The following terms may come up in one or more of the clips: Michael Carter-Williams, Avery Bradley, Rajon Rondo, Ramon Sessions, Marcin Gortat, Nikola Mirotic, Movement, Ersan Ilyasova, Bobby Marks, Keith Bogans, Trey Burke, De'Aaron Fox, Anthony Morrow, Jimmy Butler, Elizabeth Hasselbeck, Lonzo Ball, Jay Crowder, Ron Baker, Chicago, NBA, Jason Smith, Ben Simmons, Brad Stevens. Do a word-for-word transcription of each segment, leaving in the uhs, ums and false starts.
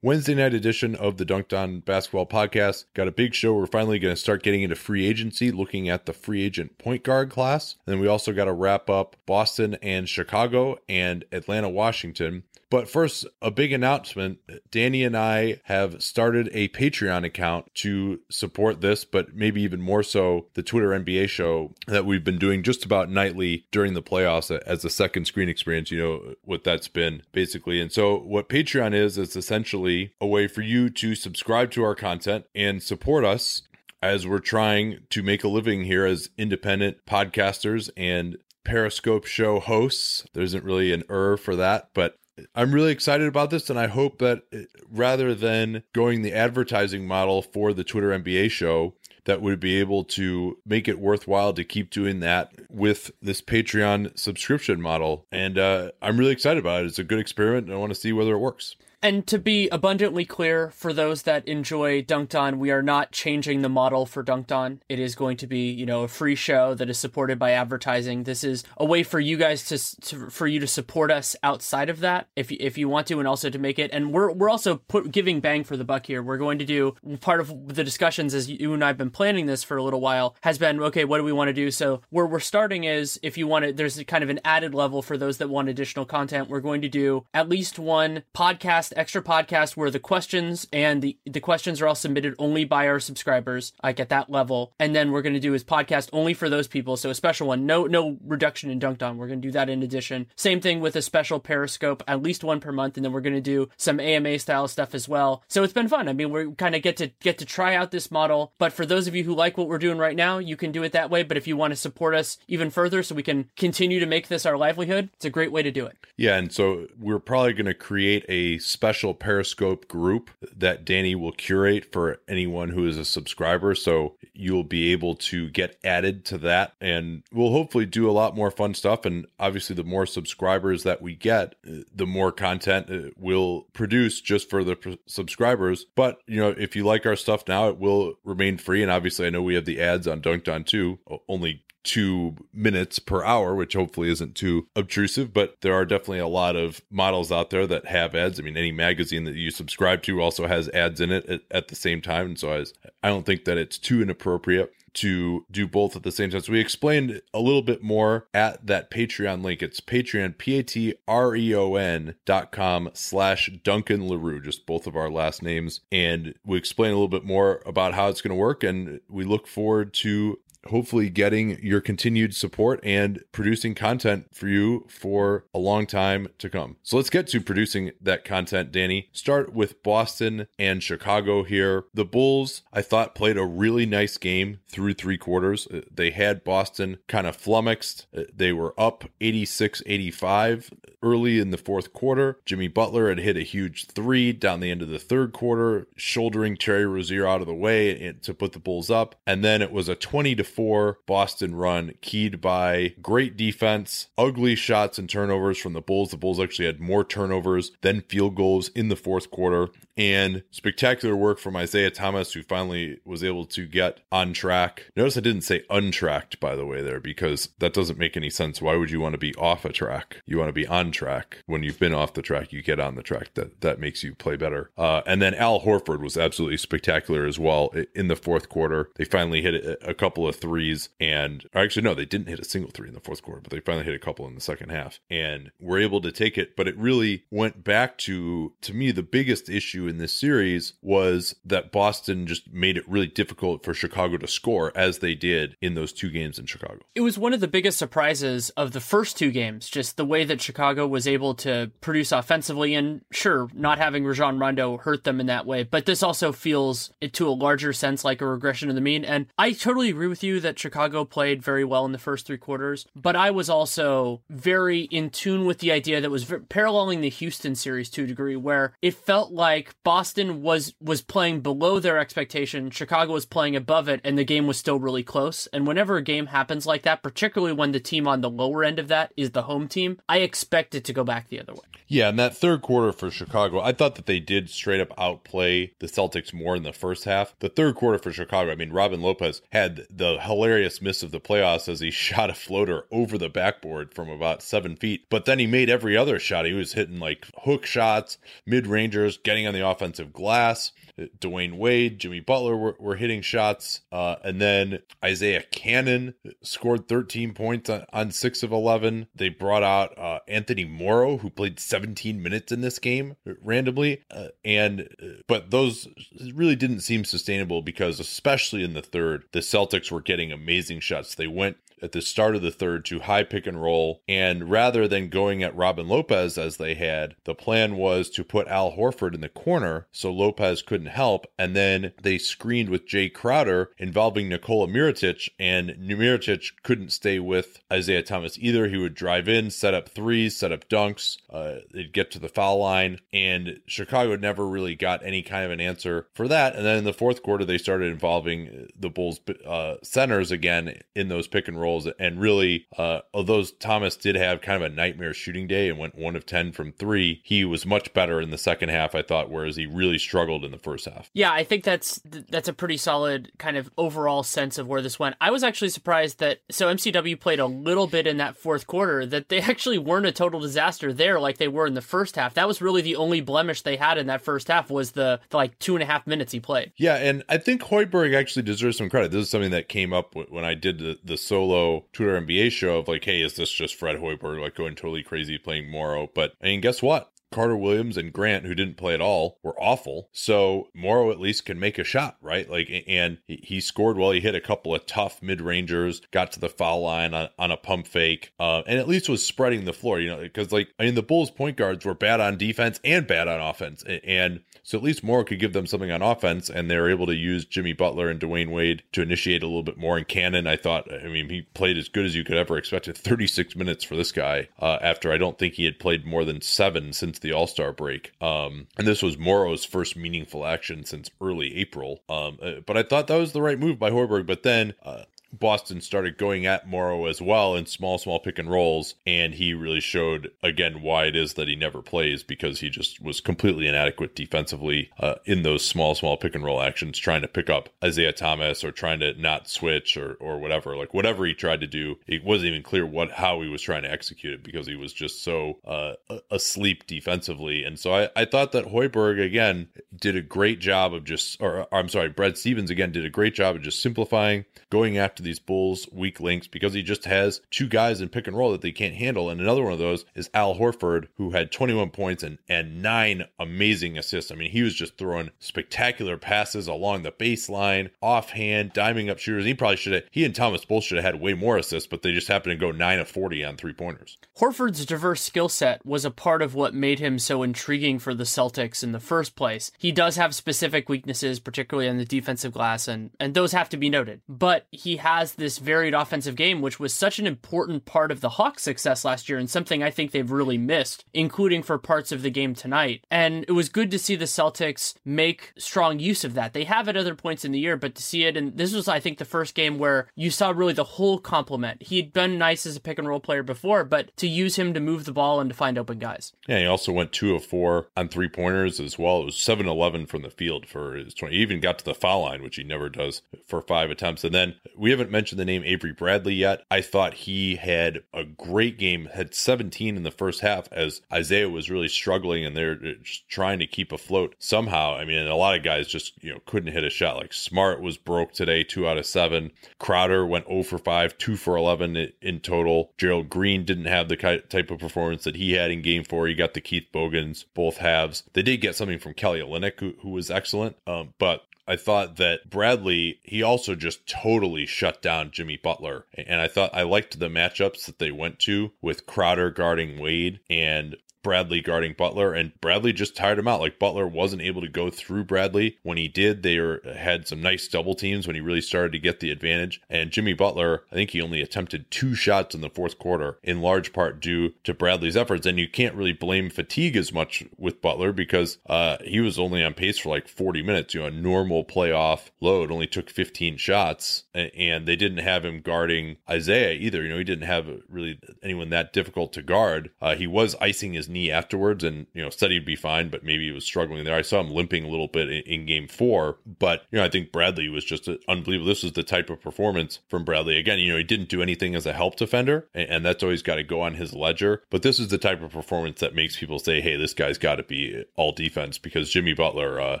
Wednesday night edition of the Dunked On Basketball Podcast. Got a big show. We're finally going to start getting into free agency, looking at the free agent point guard class. And then we also got to wrap up Boston and Chicago and Atlanta, Washington. But first, a big announcement. Danny and I have started a Patreon account to support this, but maybe even more so the Twitter N B A show that we've been doing just about nightly during the playoffs as a second screen experience, you know, what that's been basically. And so what Patreon is, is essentially a way for you to subscribe to our content and support us as we're trying to make a living here as independent podcasters and Periscope show hosts. There isn't really an er for that, but I'm really excited about this, and I hope that rather than going the advertising model for the Twitter N B A show, that we'd be able to make it worthwhile to keep doing that with this Patreon subscription model. And uh, I'm really excited about it. It's a good experiment, and I want to see whether it works. And to be abundantly clear, for those that enjoy Dunked On, we are not changing the model for Dunked On. It is going to be, you know, a free show that is supported by advertising. This is a way for you guys to, to for you to support us outside of that, if you, if you want to, and also to make it. And we're we're also put, giving bang for the buck here. We're going to do part of the discussions as you and I've been planning this for a little while has been, okay, what do we want to do? So where we're starting is if you want to, there's kind of an added level for those that want additional content. We're going to do at least one podcast. Extra podcast where the questions and the the questions are all submitted only by our subscribers, like at that level, and then we're going to do is podcast only for those people, so a special one, no no reduction in Dunked On. We're going to do that in addition, same thing with a special Periscope, at least one per month, and then we're going to do some A M A style stuff as well. So it's been fun. I mean, we kind of get to get to try out this model, but for those of you who like what we're doing right now, you can do it that way. But if you want to support us even further so we can continue to make this our livelihood, it's a great way to do it. Yeah, and so we're probably going to create a special Periscope group that Danny will curate for anyone who is a subscriber, so you'll be able to get added to that, and we'll hopefully do a lot more fun stuff. And obviously the more subscribers that we get, the more content we'll produce just for the subscribers. But you know, if you like our stuff now, it will remain free. And obviously I know we have the ads on Dunked On too, only two minutes per hour, which hopefully isn't too obtrusive, but there are definitely a lot of models out there that have ads. I mean, any magazine that you subscribe to also has ads in it at, at the same time. And so I, was, I don't think that it's too inappropriate to do both at the same time. So we explained a little bit more at that Patreon link. It's Patreon, P-A-T-R-E-O-N dot com slash Duncan LaRue, just both of our last names. And we explain a little bit more about how it's going to work. And we look forward to hopefully getting your continued support and producing content for you for a long time to come. So let's get to producing that content, Danny. Start with Boston and Chicago here. The Bulls, I thought, played a really nice game through three quarters. They had Boston kind of flummoxed. They were up eighty-six eighty-five early in the fourth quarter. Jimmy Butler had hit a huge three down the end of the third quarter, shouldering Terry Rozier out of the way to put the Bulls up. And then it was a twenty to four Boston run, keyed by great defense, ugly shots and turnovers from the Bulls. The Bulls actually had more turnovers than field goals in the fourth quarter, and spectacular work from Isaiah Thomas, who finally was able to get on track. Notice I didn't say untracked, by the way, there, because that doesn't make any sense. Why would you want to be off a track? You want to be on track. When you've been off the track, you get on the track. That that makes you play better. Uh, and then Al Horford was absolutely spectacular as well in the fourth quarter. They finally hit a couple of threes, and actually no, they didn't hit a single three in the fourth quarter, but they finally hit a couple in the second half and were able to take it. But it really went back to, to me, the biggest issue in this series was that Boston just made it really difficult for Chicago to score, as they did in those two games in Chicago. It was one of the biggest surprises of the first two games, just the way that Chicago was able to produce offensively. And sure, not having Rajon Rondo hurt them in that way, but this also feels, to a larger sense, like a regression of the mean. And I totally agree with you that Chicago played very well in the first three quarters, but I was also very in tune with the idea that was v- paralleling the Houston series to a degree, where it felt like Boston was was playing below their expectation, Chicago was playing above it, and the game was still really close. And whenever a game happens like that, particularly when the team on the lower end of that is the home team, I expect it to go back the other way. Yeah, and that third quarter for Chicago, I thought that they did straight up outplay the Celtics more in the first half. The third quarter for Chicago, I mean, Robin Lopez had the hilarious miss of the playoffs as he shot a floater over the backboard from about seven feet, but then he made every other shot. He was hitting like hook shots, mid-rangers, getting on the offensive glass. Dwyane Wade, Jimmy Butler were, were hitting shots, uh, and then Isaiah Cannon scored thirteen points on, on six of eleven. They brought out uh, Anthony Morrow, who played seventeen minutes in this game randomly, uh, and but those really didn't seem sustainable, because especially in the third, the Celtics were getting amazing shots. They went at the start of the third to high pick and roll, and rather than going at Robin Lopez as they had, the plan was to put Al Horford in the corner so Lopez couldn't help, and then they screened with Jay Crowder involving Nikola Mirotic, and Mirotic couldn't stay with Isaiah Thomas either. He would drive in, set up threes, set up dunks, uh, they'd get to the foul line, and Chicago never really got any kind of an answer for that. And then in the fourth quarter, they started involving the Bulls uh, centers again in those pick and roll. And really, uh, although Thomas did have kind of a nightmare shooting day and went one of ten from three, he was much better in the second half, I thought, whereas he really struggled in the first half. Yeah, I think that's that's a pretty solid kind of overall sense of where this went. I was actually surprised that, so M C W played a little bit in that fourth quarter, that they actually weren't a total disaster there like they were in the first half. That was really the only blemish they had in that first half, was the, the like two and a half minutes he played. Yeah, and I think Hoiberg actually deserves some credit. This is something that came up when I did the, the solo Twitter N B A show of like, hey, is this just Fred Hoiberg like going totally crazy playing Morrow? But I mean, guess what? Carter Williams and Grant, who didn't play at all, were awful. So Morrow at least can make a shot, right? Like, and he scored well. He hit a couple of tough mid-rangers, got to the foul line on, on a pump fake, uh, and at least was spreading the floor, you know, because like, I mean, the Bulls point guards were bad on defense and bad on offense. And so at least Morrow could give them something on offense, and they were able to use Jimmy Butler and Dwyane Wade to initiate a little bit more. And Cannon, I thought, I mean, he played as good as you could ever expect at thirty-six minutes for this guy, uh, after I don't think he had played more than seven since the All-Star break, um and this was Morrow's first meaningful action since early April, um but I thought that was the right move by Hoiberg. But then uh Boston started going at Morrow as well in small, small pick and rolls, and he really showed again why it is that he never plays, because he just was completely inadequate defensively uh, in those small, small pick and roll actions, trying to pick up Isaiah Thomas or trying to not switch or or whatever. Like whatever he tried to do, it wasn't even clear what how he was trying to execute it, because he was just so uh, asleep defensively. And so I, I thought that Hoiberg again did a great job of just, or I'm sorry, Brad Stevens again did a great job of just simplifying, going after to these Bulls weak links, because he just has two guys in pick and roll that they can't handle. And another one of those is Al Horford, who had twenty-one points and and nine amazing assists. I mean, he was just throwing spectacular passes along the baseline, offhand, diming up shooters. He probably should have, he and Thomas both should have had way more assists, but they just happened to go nine of forty on three pointers. Horford's diverse skill set was a part of what made him so intriguing for the Celtics in the first place. He does have specific weaknesses, particularly on the defensive glass, and and those have to be noted, but he has has this varied offensive game, which was such an important part of the Hawks' success last year, and something I think they've really missed, including for parts of the game tonight. And it was good to see the Celtics make strong use of that. They have at other points in the year, but to see it, and this was, I think, the first game where you saw really the whole complement. He'd been nice as a pick and roll player before, but to use him to move the ball and to find open guys. Yeah, he also went two of four on three pointers as well. It was seven eleven from the field for his twenty. He even got to the foul line, which he never does for five attempts. And then we have haven't mentioned the name Avery Bradley yet. I thought he had a great game, had seventeen in the first half as Isaiah was really struggling and they're just trying to keep afloat somehow. I mean, a lot of guys just, you know, couldn't hit a shot. Like Smart was broke today, two out of seven. Crowder went zero for five, two for eleven in total. Gerald Green didn't have the type of performance that he had in game four. He got the Keith Bogans, both halves. They did get something from Kelly Olynyk, who, who was excellent, um, but I thought that Bradley, he also just totally shut down Jimmy Butler. And I thought I liked the matchups that they went to with Crowder guarding Wade and Bradley guarding Butler, and Bradley just tired him out. Like Butler wasn't able to go through Bradley. When he did, they were, had some nice double teams when he really started to get the advantage. And Jimmy Butler, I think he only attempted two shots in the fourth quarter, in large part due to Bradley's efforts. And you can't really blame fatigue as much with Butler because uh, he was only on pace for like forty minutes. You know, a normal playoff load only took fifteen shots, and they didn't have him guarding Isaiah either. You know, he didn't have really anyone that difficult to guard. Uh, he was icing his knee afterwards and, you know, said he'd be fine, but maybe he was struggling there. I saw him limping a little bit in, in game four, but, you know, I think Bradley was just unbelievable. This was the type of performance from Bradley. Again, you know, he didn't do anything as a help defender, and, and that's always got to go on his ledger, but this is the type of performance that makes people say, hey, this guy's got to be all defense, because Jimmy Butler, uh,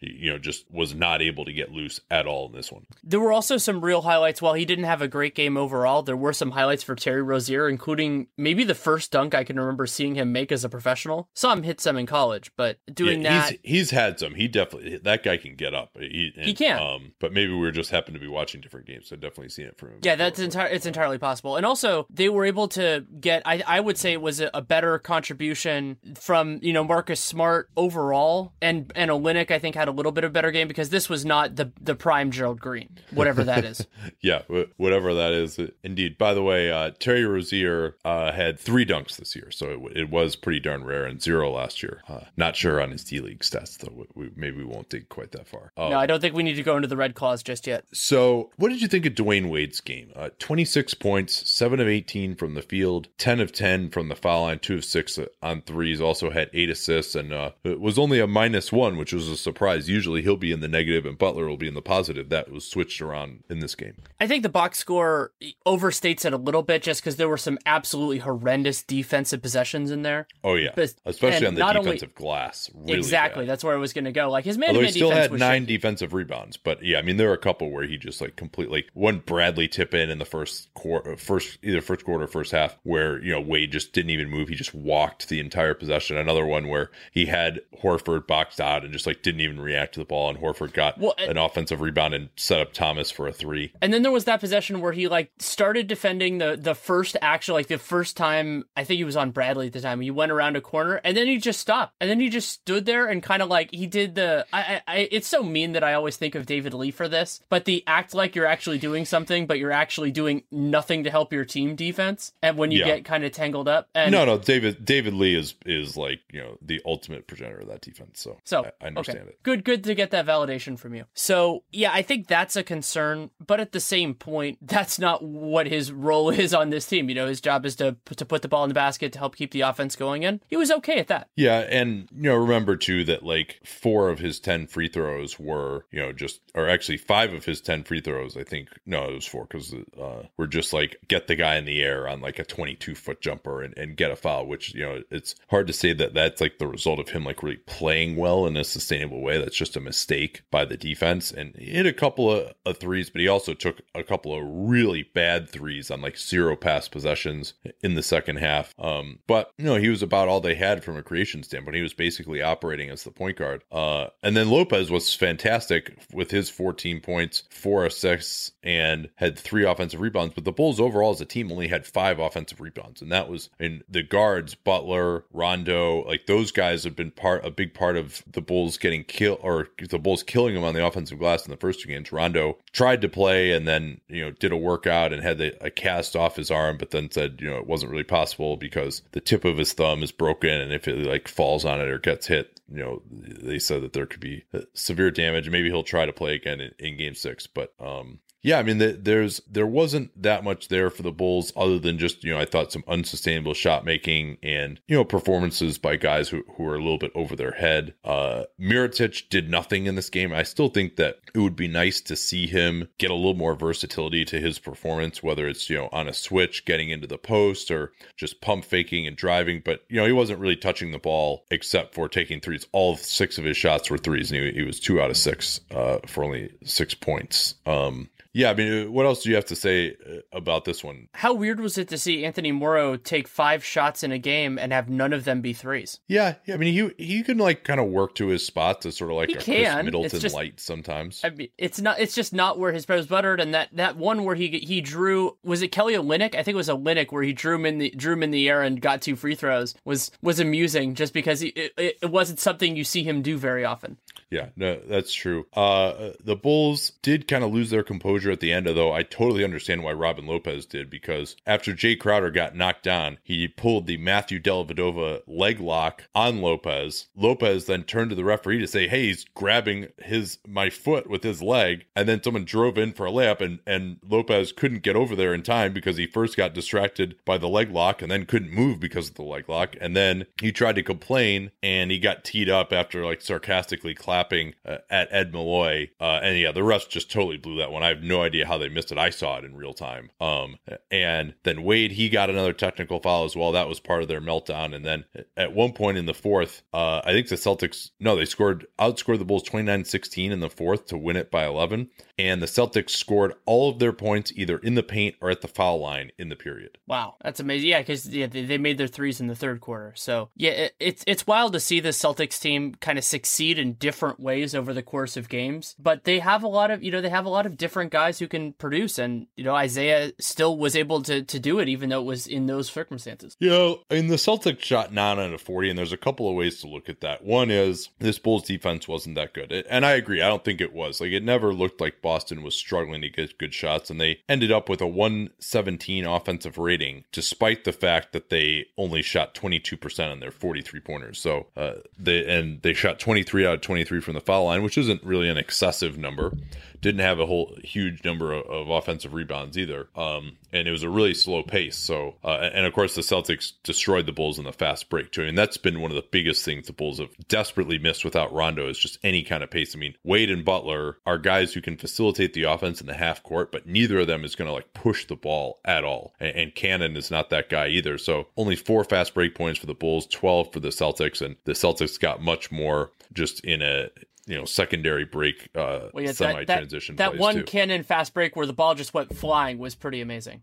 you know, just was not able to get loose at all in this one. There were also some real highlights. While he didn't have a great game overall, there were some highlights for Terry Rozier, including maybe the first dunk I can remember seeing him make as a professional. Professional. Saw him hit some in college, but doing yeah, that... He's, he's had some. He definitely... That guy can get up. He, and, he can. Um, but maybe we were just happened to be watching different games. So I've definitely seen it from him. Yeah, that's entire. It's entirely possible. And also, they were able to get... I, I would say it was a, a better contribution from, you know, Marcus Smart overall. And, and Olynyk, I think, had a little bit of a better game because this was not the, the prime Gerald Green, whatever that is. Yeah, whatever that is. Indeed. By the way, uh, Terry Rozier uh, had three dunks this year. So it, it was pretty darn rare, and zero last year. Uh, not sure on his D-League stats, though. We, we, maybe we won't dig quite that far. Um, no, I don't think we need to go into the Red Claws just yet. So what did you think of Dwyane Wade's game? Uh, twenty-six points, seven of eighteen from the field, ten of ten from the foul line, two of six on threes, also had eight assists, and uh, it was only a minus one, which was a surprise. Usually he'll be in the negative and Butler will be in the positive. That was switched around in this game. I think the box score overstates it a little bit just because there were some absolutely horrendous defensive possessions in there. Oh, yeah. Especially and on the defensive only, glass. Really exactly. Bad. That's where I was going to go. Like his man-to-man defense still had nine shaky. defensive rebounds. But yeah, I mean, there are a couple where he just like completely one Bradley tip in in the first quarter, first either first quarter or first half where, you know, Wade just didn't even move. He just walked the entire possession. Another one where he had Horford boxed out and just like didn't even react to the ball. And Horford got well, an uh, offensive rebound and set up Thomas for a three. And then there was that possession where he like started defending the, the first action, like the first time, I think he was on Bradley at the time. He went around a corner and then he just stopped and then he just stood there and kind of like he did the I, I I it's so mean that I always think of David Lee for this, but the act like you're actually doing something but you're actually doing nothing to help your team defense. And when you yeah. get kind of tangled up and no no David David Lee is is like, you know, the ultimate progenitor of that defense, so so I, I understand okay. it good good to get that validation from you. So yeah, I think that's a concern, but at the same point that's not what his role is on this team. You know, his job is to to put the ball in the basket to help keep the offense going in. He was okay at that. Yeah, and, you know, remember, too, that, like, four of his ten free throws were, you know, just, or actually five of his ten free throws, I think, no, it was four, because uh, we're just, like, get the guy in the air on, like, a twenty-two-foot jumper and, and get a foul, which, you know, it's hard to say that that's, like, the result of him, like, really playing well in a sustainable way. That's just a mistake by the defense. And he hit a couple of, of threes, but he also took a couple of really bad threes on, like, zero pass possessions in the second half. Um, but, you know, he was about all they had from a creation standpoint. He was basically operating as the point guard. Uh, and then Lopez was fantastic with his fourteen points, four assists, and had three offensive rebounds. But the Bulls overall as a team only had five offensive rebounds. And that was in the guards, Butler, Rondo, like those guys have been part a big part of the Bulls getting killed or the Bulls killing them on the offensive glass in the first two games. Rondo tried to play and then, you know, did a workout and had the, a cast off his arm, but then said, you know, it wasn't really possible because the tip of his thumb is broken, and if it like falls on it or gets hit, you know, they said that there could be severe damage. Maybe he'll try to play again in, in game six, but um Yeah, I mean, the, there's there wasn't that much there for the Bulls other than just, you know, I thought some unsustainable shot making and, you know, performances by guys who, who are a little bit over their head. Uh, Mirotic did nothing in this game. I still think that it would be nice to see him get a little more versatility to his performance, whether it's, you know, on a switch, getting into the post or just pump faking and driving. But, you know, he wasn't really touching the ball except for taking threes. All six of his shots were threes, and he, he was two out of six uh, for only six points. Um, Yeah, I mean, what else do you have to say about this one? How weird was it to see Anthony Morrow take five shots in a game and have none of them be threes? Yeah, yeah. I mean, he he can like kind of work to his spots as sort of like he a can. Chris Middleton just, light sometimes. I mean, it's not it's just not where his bread was buttered. And that, that one where he he drew was it Kelly Olynyk? I think it was Olynyk where he drew him in the drew him in the air and got two free throws was was amusing just because he, it it wasn't something you see him do very often. Yeah, no, that's true. Uh, the Bulls did kind of lose their composure at the end, although I totally understand why Robin Lopez did, because after Jay Crowder got knocked down, he pulled the Matthew Dellavedova leg lock on Lopez. Lopez then turned to the referee to say, hey, he's grabbing his my foot with his leg, and then someone drove in for a layup, and, and Lopez couldn't get over there in time because he first got distracted by the leg lock and then couldn't move because of the leg lock, and then he tried to complain, and he got teed up after like sarcastically clapping uh, at Ed Malloy, uh, and yeah, the refs just totally blew that one. I have no idea how they missed it. I saw it in real time. Um, and then Wade, he got another technical foul as well. That was part of their meltdown. And then at one point in the fourth, uh, I think the Celtics, no, they scored, outscored the Bulls twenty-nine sixteen in the fourth to win it by eleven. And the Celtics scored all of their points either in the paint or at the foul line in the period. Wow, that's amazing. Yeah, because yeah, they, they made their threes in the third quarter. So yeah, it, it's, it's wild to see the Celtics team kind of succeed in different ways over the course of games. But they have a lot of, you know, they have a lot of different guys. guys who can produce, and you know Isaiah still was able to to do it even though it was in those circumstances. You know, and the Celtics shot nine out of forty, and there's a couple of ways to look at that. One is this Bulls defense wasn't that good, and I agree. I don't think it was like it never looked like Boston was struggling to get good shots, and they ended up with a one seventeen offensive rating despite the fact that they only shot twenty-two percent on their forty-three pointers. So uh, they and they shot twenty-three out of twenty-three from the foul line, which isn't really an excessive number. Didn't have a whole huge number of offensive rebounds either, um and it was a really slow pace. So uh, and of course the Celtics destroyed the Bulls in the fast break too. I mean, that's been one of the biggest things the Bulls have desperately missed without Rondo is just any kind of pace. I mean, Wade and Butler are guys who can facilitate the offense in the half court, but neither of them is going to like push the ball at all, and, and Cannon is not that guy either. So only four fast break points for the Bulls, twelve for the Celtics, and the Celtics got much more just in a you know, secondary break, uh, well, yeah, semi transition. That, that, that one too. Cannon fast break where the ball just went flying was pretty amazing.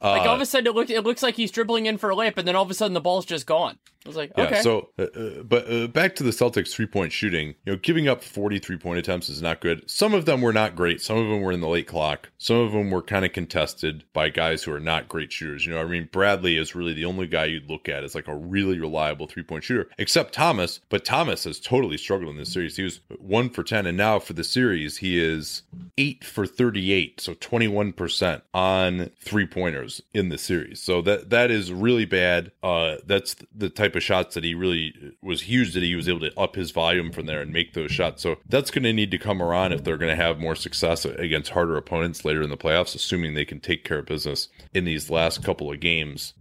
Like all of a sudden it looks, it looks like he's dribbling in for a layup, and then all of a sudden the ball's just gone. I was like, yeah, okay. So, uh, but uh, back to the Celtics three point shooting, you know, giving up forty-three point attempts is not good. Some of them were not great. Some of them were in the late clock. Some of them were kind of contested by guys who are not great shooters. You know, I mean, Bradley is really the only guy you'd look at as like a really reliable three point shooter, except Thomas. But Thomas has totally struggled in this series. He was one for ten, and now for the series, he is eight for thirty-eight. So twenty-one percent on three pointers in the series. So that, that is really bad. Uh, that's the type of shots that he really was huge that he was able to up his volume from there and make those shots. So that's going to need to come around if they're going to have more success against harder opponents later in the playoffs, assuming they can take care of business in these last couple of games.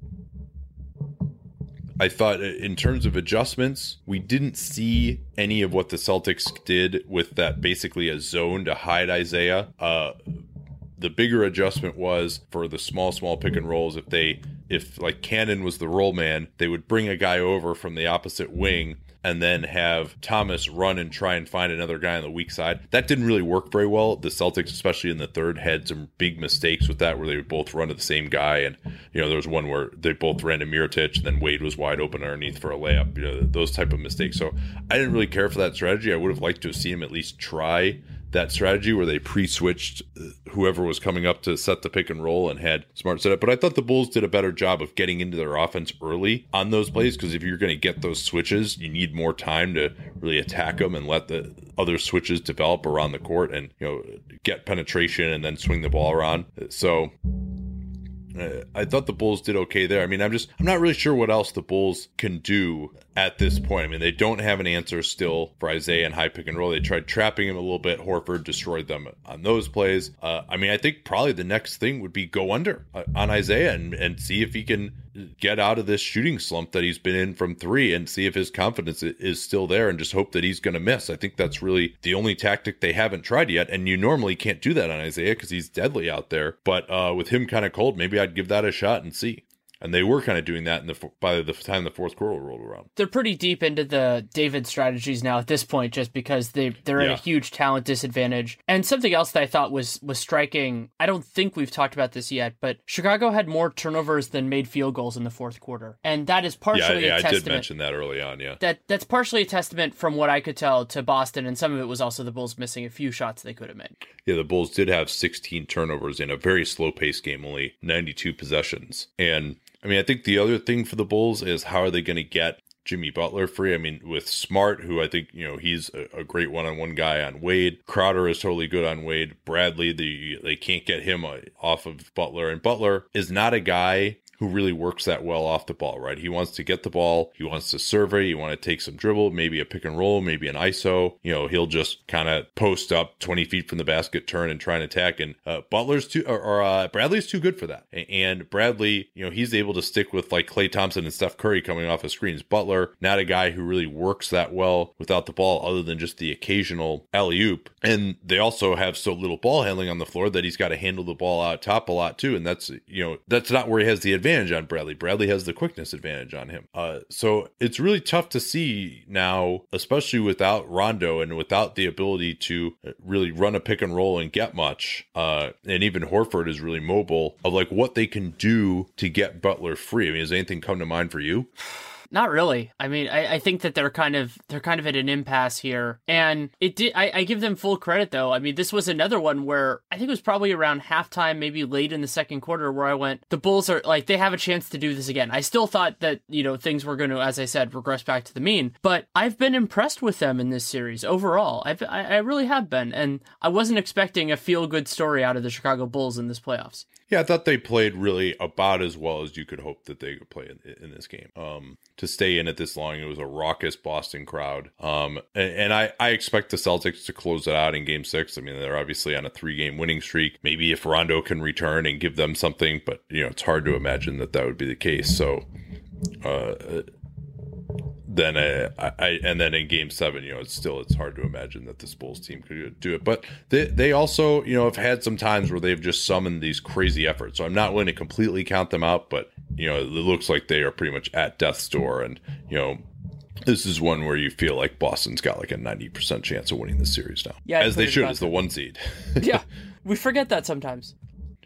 I thought in terms of adjustments, we didn't see any of what the Celtics did with that basically a zone to hide Isaiah. Uh, the bigger adjustment was for the small, small pick and rolls. If they If like Cannon was the roll man, they would bring a guy over from the opposite wing and then have Thomas run and try and find another guy on the weak side. That didn't really work very well. The Celtics, especially in the third, had some big mistakes with that where they would both run to the same guy. And, you know, there was one where they both ran to Mirotic and then Wade was wide open underneath for a layup, you know, those type of mistakes. So I didn't really care for that strategy. I would have liked to have seen him at least try that strategy where they pre-switched whoever was coming up to set the pick and roll and had Smart set up. But I thought the Bulls did a better job of getting into their offense early on those plays, because if you're going to get those switches, you need more time to really attack them and let the other switches develop around the court and, you know, get penetration and then swing the ball around. So uh, I thought the Bulls did okay there. I mean, I'm just, I'm not really sure what else the Bulls can do at this point. I mean, they don't have an answer still for Isaiah and high pick and roll. They tried trapping him a little bit. Horford destroyed them on those plays. Uh, I mean, I think probably the next thing would be go under uh, on Isaiah and, and see if he can get out of this shooting slump that he's been in from three and see if his confidence is still there and just hope that he's going to miss. I think that's really the only tactic they haven't tried yet. And you normally can't do that on Isaiah because he's deadly out there. But uh, with him kind of cold, maybe I'd give that a shot and see. And they were kind of doing that in the by the time the fourth quarter rolled around. They're pretty deep into the David strategies now at this point, just because they, they're yeah. at a huge talent disadvantage. And something else that I thought was was striking, I don't think we've talked about this yet, but Chicago had more turnovers than made field goals in the fourth quarter. And that is partially yeah, yeah, a testament. Yeah, I did mention that early on, yeah. That That's partially a testament, from what I could tell, to Boston, and some of it was also the Bulls missing a few shots they could have made. Yeah, the Bulls did have sixteen turnovers in a very slow-paced game, only ninety-two possessions. And I mean, I think the other thing for the Bulls is how are they going to get Jimmy Butler free? I mean, with Smart, who I think, you know, he's a, a great one-on-one guy on Wade. Crowder is totally good on Wade. Bradley, the, they can't get him off of Butler. And Butler is not a guy who really works that well off the ball, right? He wants to get the ball. He wants to survey. You want to take some dribble, maybe a pick and roll, maybe an I S O. You know, he'll just kind of post up twenty feet from the basket, turn and try and attack. And uh, Butler's too, or, or uh, Bradley's too good for that. And Bradley, you know, he's able to stick with like Klay Thompson and Steph Curry coming off of screens. Butler, not a guy who really works that well without the ball, other than just the occasional alley-oop. And they also have so little ball handling on the floor that he's got to handle the ball out top a lot too. And that's, you know, that's not where he has the advantage. advantage on Bradley. Bradley has the quickness advantage on him. Uh, so it's really tough to see now, especially without Rondo and without the ability to really run a pick and roll and get much. Uh, and even Horford is really mobile, of like what they can do to get Butler free. I mean, does anything come to mind for you? Not really. I mean, I, I think that they're kind of they're kind of at an impasse here, and it did. I, I give them full credit though. I mean, this was another one where I think it was probably around halftime, maybe late in the second quarter, where I went, the Bulls are like, they have a chance to do this again. I still thought that, you know, things were going to, as I said, regress back to the mean, but I've been impressed with them in this series overall. I've, I I really have been, and I wasn't expecting a feel good story out of the Chicago Bulls in this playoffs. Yeah, I thought they played really about as well as you could hope that they could play in, in this game. Um, to stay in it this long, it was a raucous Boston crowd. Um, and, and I, I expect the Celtics to close it out in game six. I mean, they're obviously on a three-game winning streak. Maybe if Rondo can return and give them something, but, you know, it's hard to imagine that that would be the case. So, uh, then I, I and then in game seven, you know, it's still, it's hard to imagine that this Bulls team could do it. But they they also, you know, have had some times where they've just summoned these crazy efforts. So I'm not willing to completely count them out, but, you know, it looks like they are pretty much at death's door. And, you know, this is one where you feel like Boston's got like a ninety percent chance of winning this series now. Yeah, as they should, as the one seed. Yeah, we forget that sometimes.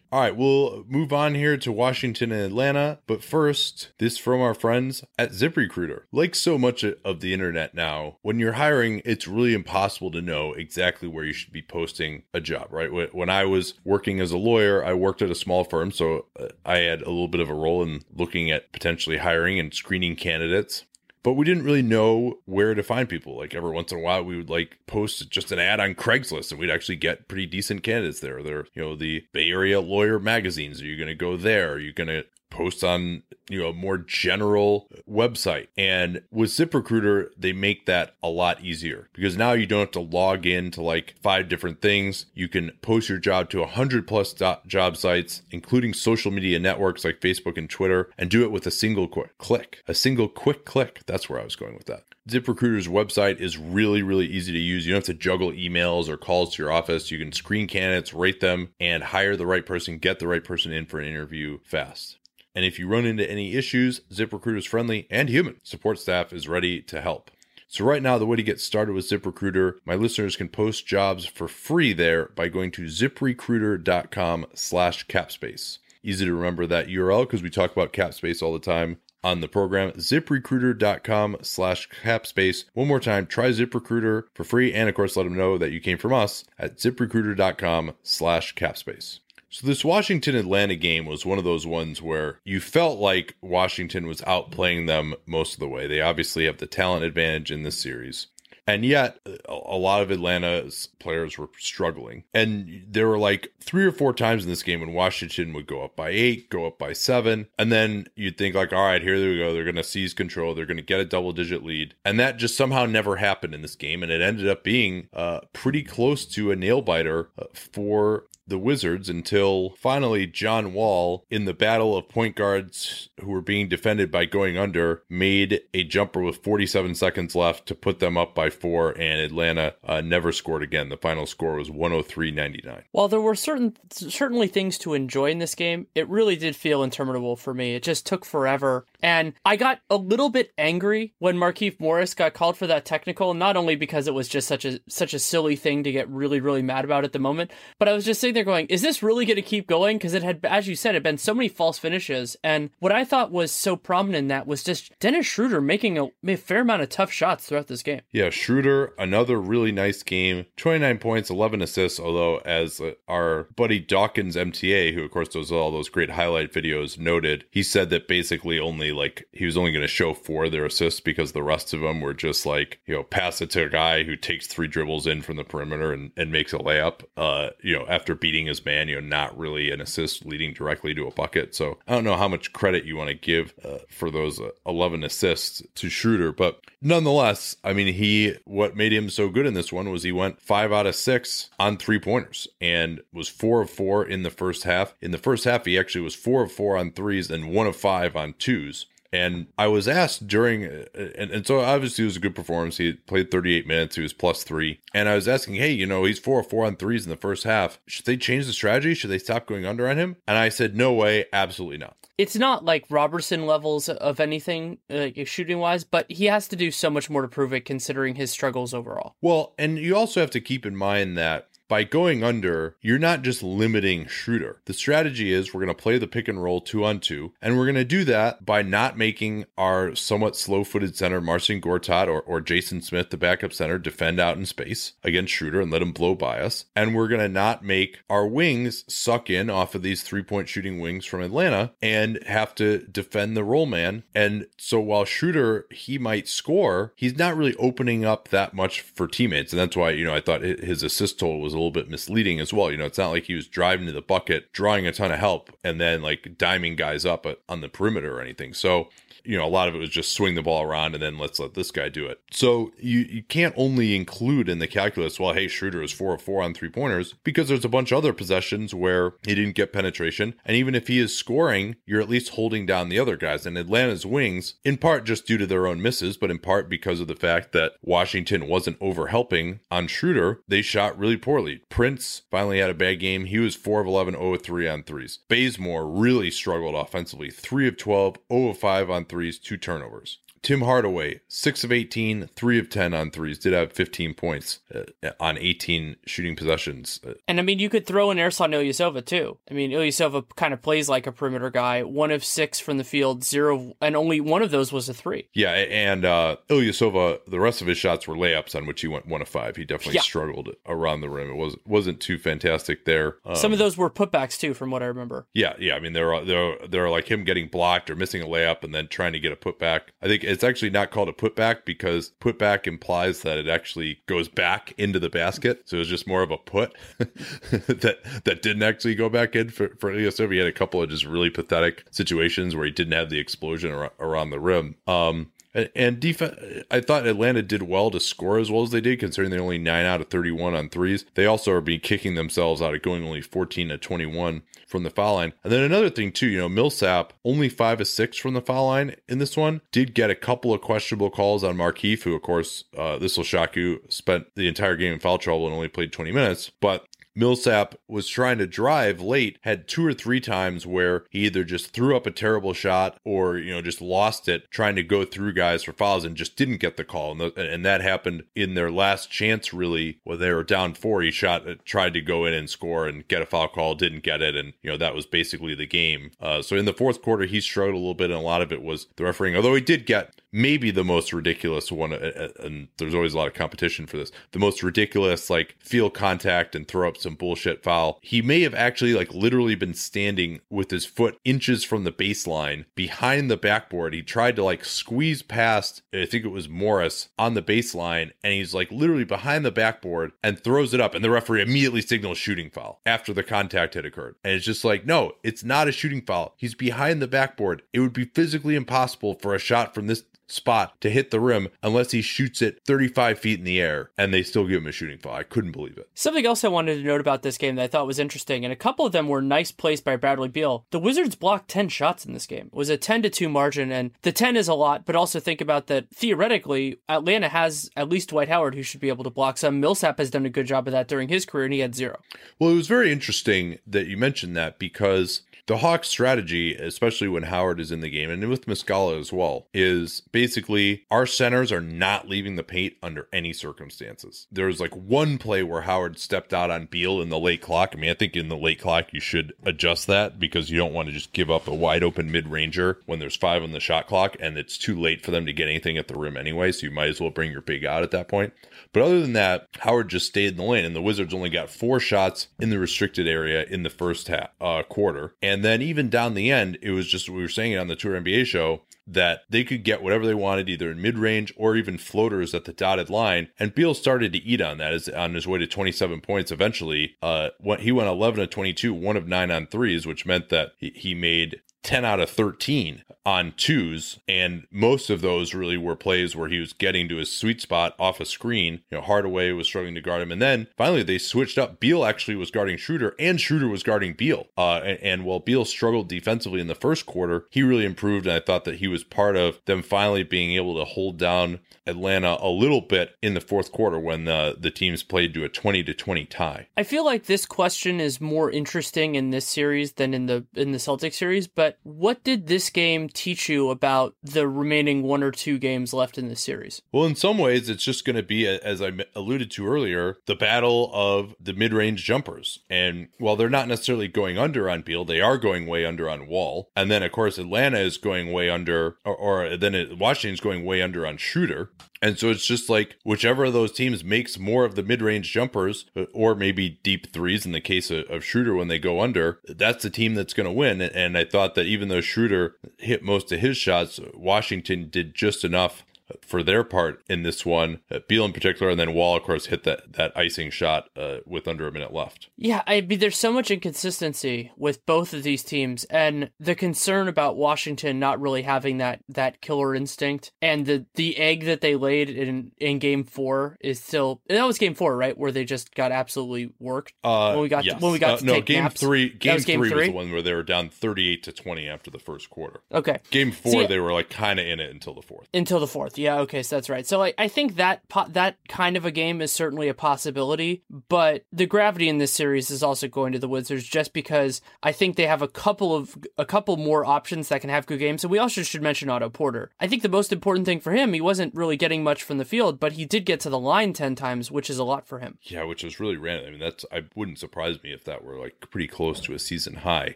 All right, we'll move on here to Washington and Atlanta. But first, this from our friends at ZipRecruiter. Like so much of the internet now, when you're hiring, it's really impossible to know exactly where you should be posting a job, right? When I was working as a lawyer, I worked at a small firm, so I had a little bit of a role in looking at potentially hiring and screening candidates. But we didn't really know where to find people. Like every once in a while, we would like post just an ad on Craigslist, and we'd actually get pretty decent candidates there. They're, you know, the Bay Area lawyer magazines. Are you going to go there? Are you going to post on, you know, a more general website? And with ZipRecruiter, they make that a lot easier, because now you don't have to log in to like five different things. You can post your job to one hundred plus job sites, including social media networks like Facebook and Twitter, and do it with a single quick click. A single quick click. That's where I was going with that. ZipRecruiter's website is really, really easy to use. You don't have to juggle emails or calls to your office. You can screen candidates, rate them, and hire the right person, get the right person in for an interview fast. And if you run into any issues, ZipRecruiter's friendly and human support staff is ready to help. So right now, the way to get started with ZipRecruiter, my listeners can post jobs for free there by going to ZipRecruiter.com slash Capspace. Easy to remember that U R L because we talk about Capspace all the time on the program. ZipRecruiter.com slash Capspace. One more time, try ZipRecruiter for free. And of course, let them know that you came from us at ZipRecruiter.com slash Capspace. So this Washington-Atlanta game was one of those ones where you felt like Washington was outplaying them most of the way. They obviously have the talent advantage in this series. And yet a lot of Atlanta's players were struggling. And there were like three or four times in this game when Washington would go up by eight, go up by seven. And then you'd think like, all right, here they go. They're going to seize control. They're going to get a double digit lead. And that just somehow never happened in this game. And it ended up being uh, pretty close to a nail biter for the Wizards until finally John Wall, in the battle of point guards who were being defended by going under, made a jumper with forty-seven seconds left to put them up by four, and Atlanta uh, never scored again. The final score was one oh three ninety-nine. While there were certain certainly things to enjoy in this game, it really did feel interminable for me. It just took forever. And I got a little bit angry when Markieff Morris got called for that technical, not only because it was just such a such a silly thing to get really, really mad about at the moment, but I was just sitting there going, is this really going to keep going? Because it had, as you said, it had been so many false finishes. And what I thought was so prominent in that was just Dennis Schroeder making a, a fair amount of tough shots throughout this game. Yeah, Schroeder, another really nice game, twenty-nine points, eleven assists, although as our buddy Dawkins M T A, who of course does all those great highlight videos, noted, he said that basically only like he was only going to show four of their assists because the rest of them were just like, you know, pass it to a guy who takes three dribbles in from the perimeter and, and makes a layup, uh, you know, after beating his man, you know, not really an assist leading directly to a bucket. So I don't know how much credit you want to give uh, for those uh, eleven assists to Schroeder, but nonetheless, I mean, he, what made him so good in this one was he went five out of six on three pointers and was four of four in the first half. In the first half, he actually was four of four on threes and one of five on twos. And I was asked during, and, and so obviously it was a good performance. He played thirty-eight minutes. He was plus three. And I was asking, hey, you know, he's four of four on threes in the first half. Should they change the strategy? Should they stop going under on him? And I said, no way, absolutely not. It's not like Robertson levels of anything uh, shooting-wise, but he has to do so much more to prove it considering his struggles overall. Well, and you also have to keep in mind that by going under, you're not just limiting Schroeder. The strategy is we're going to play the pick and roll two on two, and we're going to do that by not making our somewhat slow-footed center, Marcin Gortat or, or Jason Smith, the backup center, defend out in space against Schroeder and let him blow by us. And we're going to not make our wings suck in off of these three-point shooting wings from Atlanta and have to defend the roll man. And so while Schroeder, he might score, he's not really opening up that much for teammates. And that's why, you know, I thought his assist total was a little bit misleading as well. You know, it's not like he was driving to the bucket, drawing a ton of help, and then like diming guys up on the perimeter or anything. So, you know, a lot of it was just swing the ball around and then let's let this guy do it. So you, you can't only include in the calculus, well, hey, Schroeder is four of four on three pointers, because there's a bunch of other possessions where he didn't get penetration. And even if he is scoring, you're at least holding down the other guys. And Atlanta's wings, in part just due to their own misses, but in part because of the fact that Washington wasn't overhelping on Schroeder, they shot really poorly. Prince finally had a bad game. He was four of eleven, zero of three on threes. Bazemore really struggled offensively, three of twelve, zero of five on threes. Threes, two turnovers. Tim Hardaway, six of eighteen, three of ten on threes, did have fifteen points uh, on eighteen shooting possessions. And I mean, you could throw in Ersan Ilyasova too. I mean, Ilyasova kind of plays like a perimeter guy, one of six from the field, zero, and only one of those was a three. Yeah, and uh, Ilyasova, the rest of his shots were layups on which he went one of five. He definitely yeah. struggled around the rim. It was, wasn't too fantastic there. Um, Some of those were putbacks too, from what I remember. Yeah, yeah. I mean, they're they're they're like him getting blocked or missing a layup and then trying to get a putback. I think it's actually not called a putback because putback implies that it actually goes back into the basket. So it was just more of a put that that didn't actually go back in for, for Ilyasova. He had a couple of just really pathetic situations where he didn't have the explosion ar- around the rim. Um, and, and defense, I thought Atlanta did well to score as well as they did, considering they're only nine out of thirty-one on threes. They also are being kicking themselves out of going only fourteen to twenty-one from the foul line. And then another thing too, you know, Millsap only five of six from the foul line in this one. Did get a couple of questionable calls on Markieff, who of course, uh, this will shock you, spent the entire game in foul trouble and only played twenty minutes. But Millsap was trying to drive late, had two or three times where he either just threw up a terrible shot or, you know, just lost it trying to go through guys for fouls and just didn't get the call. And, the, and that happened in their last chance, really, where they were down four. He shot, tried to go in and score and get a foul call, didn't get it. And, you know, that was basically the game. Uh, so in the fourth quarter, he struggled a little bit, and a lot of it was the refereeing, although he did get maybe the most ridiculous one, and there's always a lot of competition for this, the most ridiculous, like, feel contact and throw up some bullshit foul. He may have actually, like, literally been standing with his foot inches from the baseline behind the backboard. He tried to, like, squeeze past, I think it was Morris, on the baseline, and he's, like, literally behind the backboard and throws it up, and the referee immediately signals shooting foul after the contact had occurred. And it's just like, no, it's not a shooting foul. He's behind the backboard. It would be physically impossible for a shot from this spot to hit the rim unless he shoots it thirty-five feet in the air, and they still give him a shooting foul. I couldn't believe it. Something else I wanted to note about this game that I thought was interesting, and a couple of them were nice plays by Bradley Beal. The Wizards blocked ten shots in this game. It was a ten to two margin, and the ten is a lot, but also think about that theoretically, Atlanta has at least Dwight Howard, who should be able to block some. Millsap has done a good job of that during his career, and he had zero. Well, it was very interesting that you mentioned that, because the Hawks' strategy, especially when Howard is in the game, and with Muscala as well, is basically our centers are not leaving the paint under any circumstances. There was like one play where Howard stepped out on Beal in the late clock. I mean, I think in the late clock, you should adjust that, because you don't want to just give up a wide open mid-ranger when there's five on the shot clock and it's too late for them to get anything at the rim anyway, so you might as well bring your big out at that point. But other than that, Howard just stayed in the lane, and the Wizards only got four shots in the restricted area in the first half, uh, quarter. And And then even down the end, it was just, we were saying it on the Tour N B A show, that they could get whatever they wanted, either in mid-range or even floaters at the dotted line. And Beal started to eat on that, as on his way to twenty-seven points eventually. Uh, what, he went eleven of twenty-two, one of nine on threes, which meant that he, he made ten out of thirteen on twos, and most of those really were plays where he was getting to his sweet spot off a screen. You know, Hardaway was struggling to guard him, and then finally they switched up. Beal actually was guarding Schroeder, and Schroeder was guarding Beal. Uh, and, and while Beal struggled defensively in the first quarter, he really improved, and I thought that he was part of them finally being able to hold down Atlanta a little bit in the fourth quarter when the the teams played to a twenty to twenty tie. I feel like this question is more interesting in this series than in the in the Celtics series, but what did this game teach you about the remaining one or two games left in this series? Well, in some ways, it's just going to be, as I alluded to earlier, the battle of the mid-range jumpers. And while they're not necessarily going under on Beal, they are going way under on Wall. And then, of course, Atlanta is going way under, or, or then it, Washington's going way under on Schroeder. And so it's just like whichever of those teams makes more of the mid-range jumpers, or maybe deep threes in the case of, of Schroeder when they go under, that's the team that's going to win. And I thought that even though Schroeder hit most of his shots, Washington did just enough for their part in this one, uh, Beal in particular, and then Wall, of course, hit that, that icing shot uh, with under a minute left. Yeah, I mean, there's so much inconsistency with both of these teams, and the concern about Washington not really having that that killer instinct, and the, the egg that they laid in, in game four is still, and that was game four, right, where they just got absolutely worked uh, when we got yes. to, when we got uh, to no, take game naps. Three, game, was game three was the one where they were down thirty-eight to twenty after the first quarter. Okay. Game four, so, yeah, they were like kind of in it until the fourth. Until the fourth. Yeah, okay, so that's right. So I, I think that po- that kind of a game is certainly a possibility, but the gravity in this series is also going to the Wizards, just because I think they have a couple of a couple more options that can have good games. And we also should mention Otto Porter. I think the most important thing for him, he wasn't really getting much from the field, but he did get to the line ten times, which is a lot for him. Yeah, which is really random. I mean, that's I wouldn't surprise me if that were like pretty close to a season high.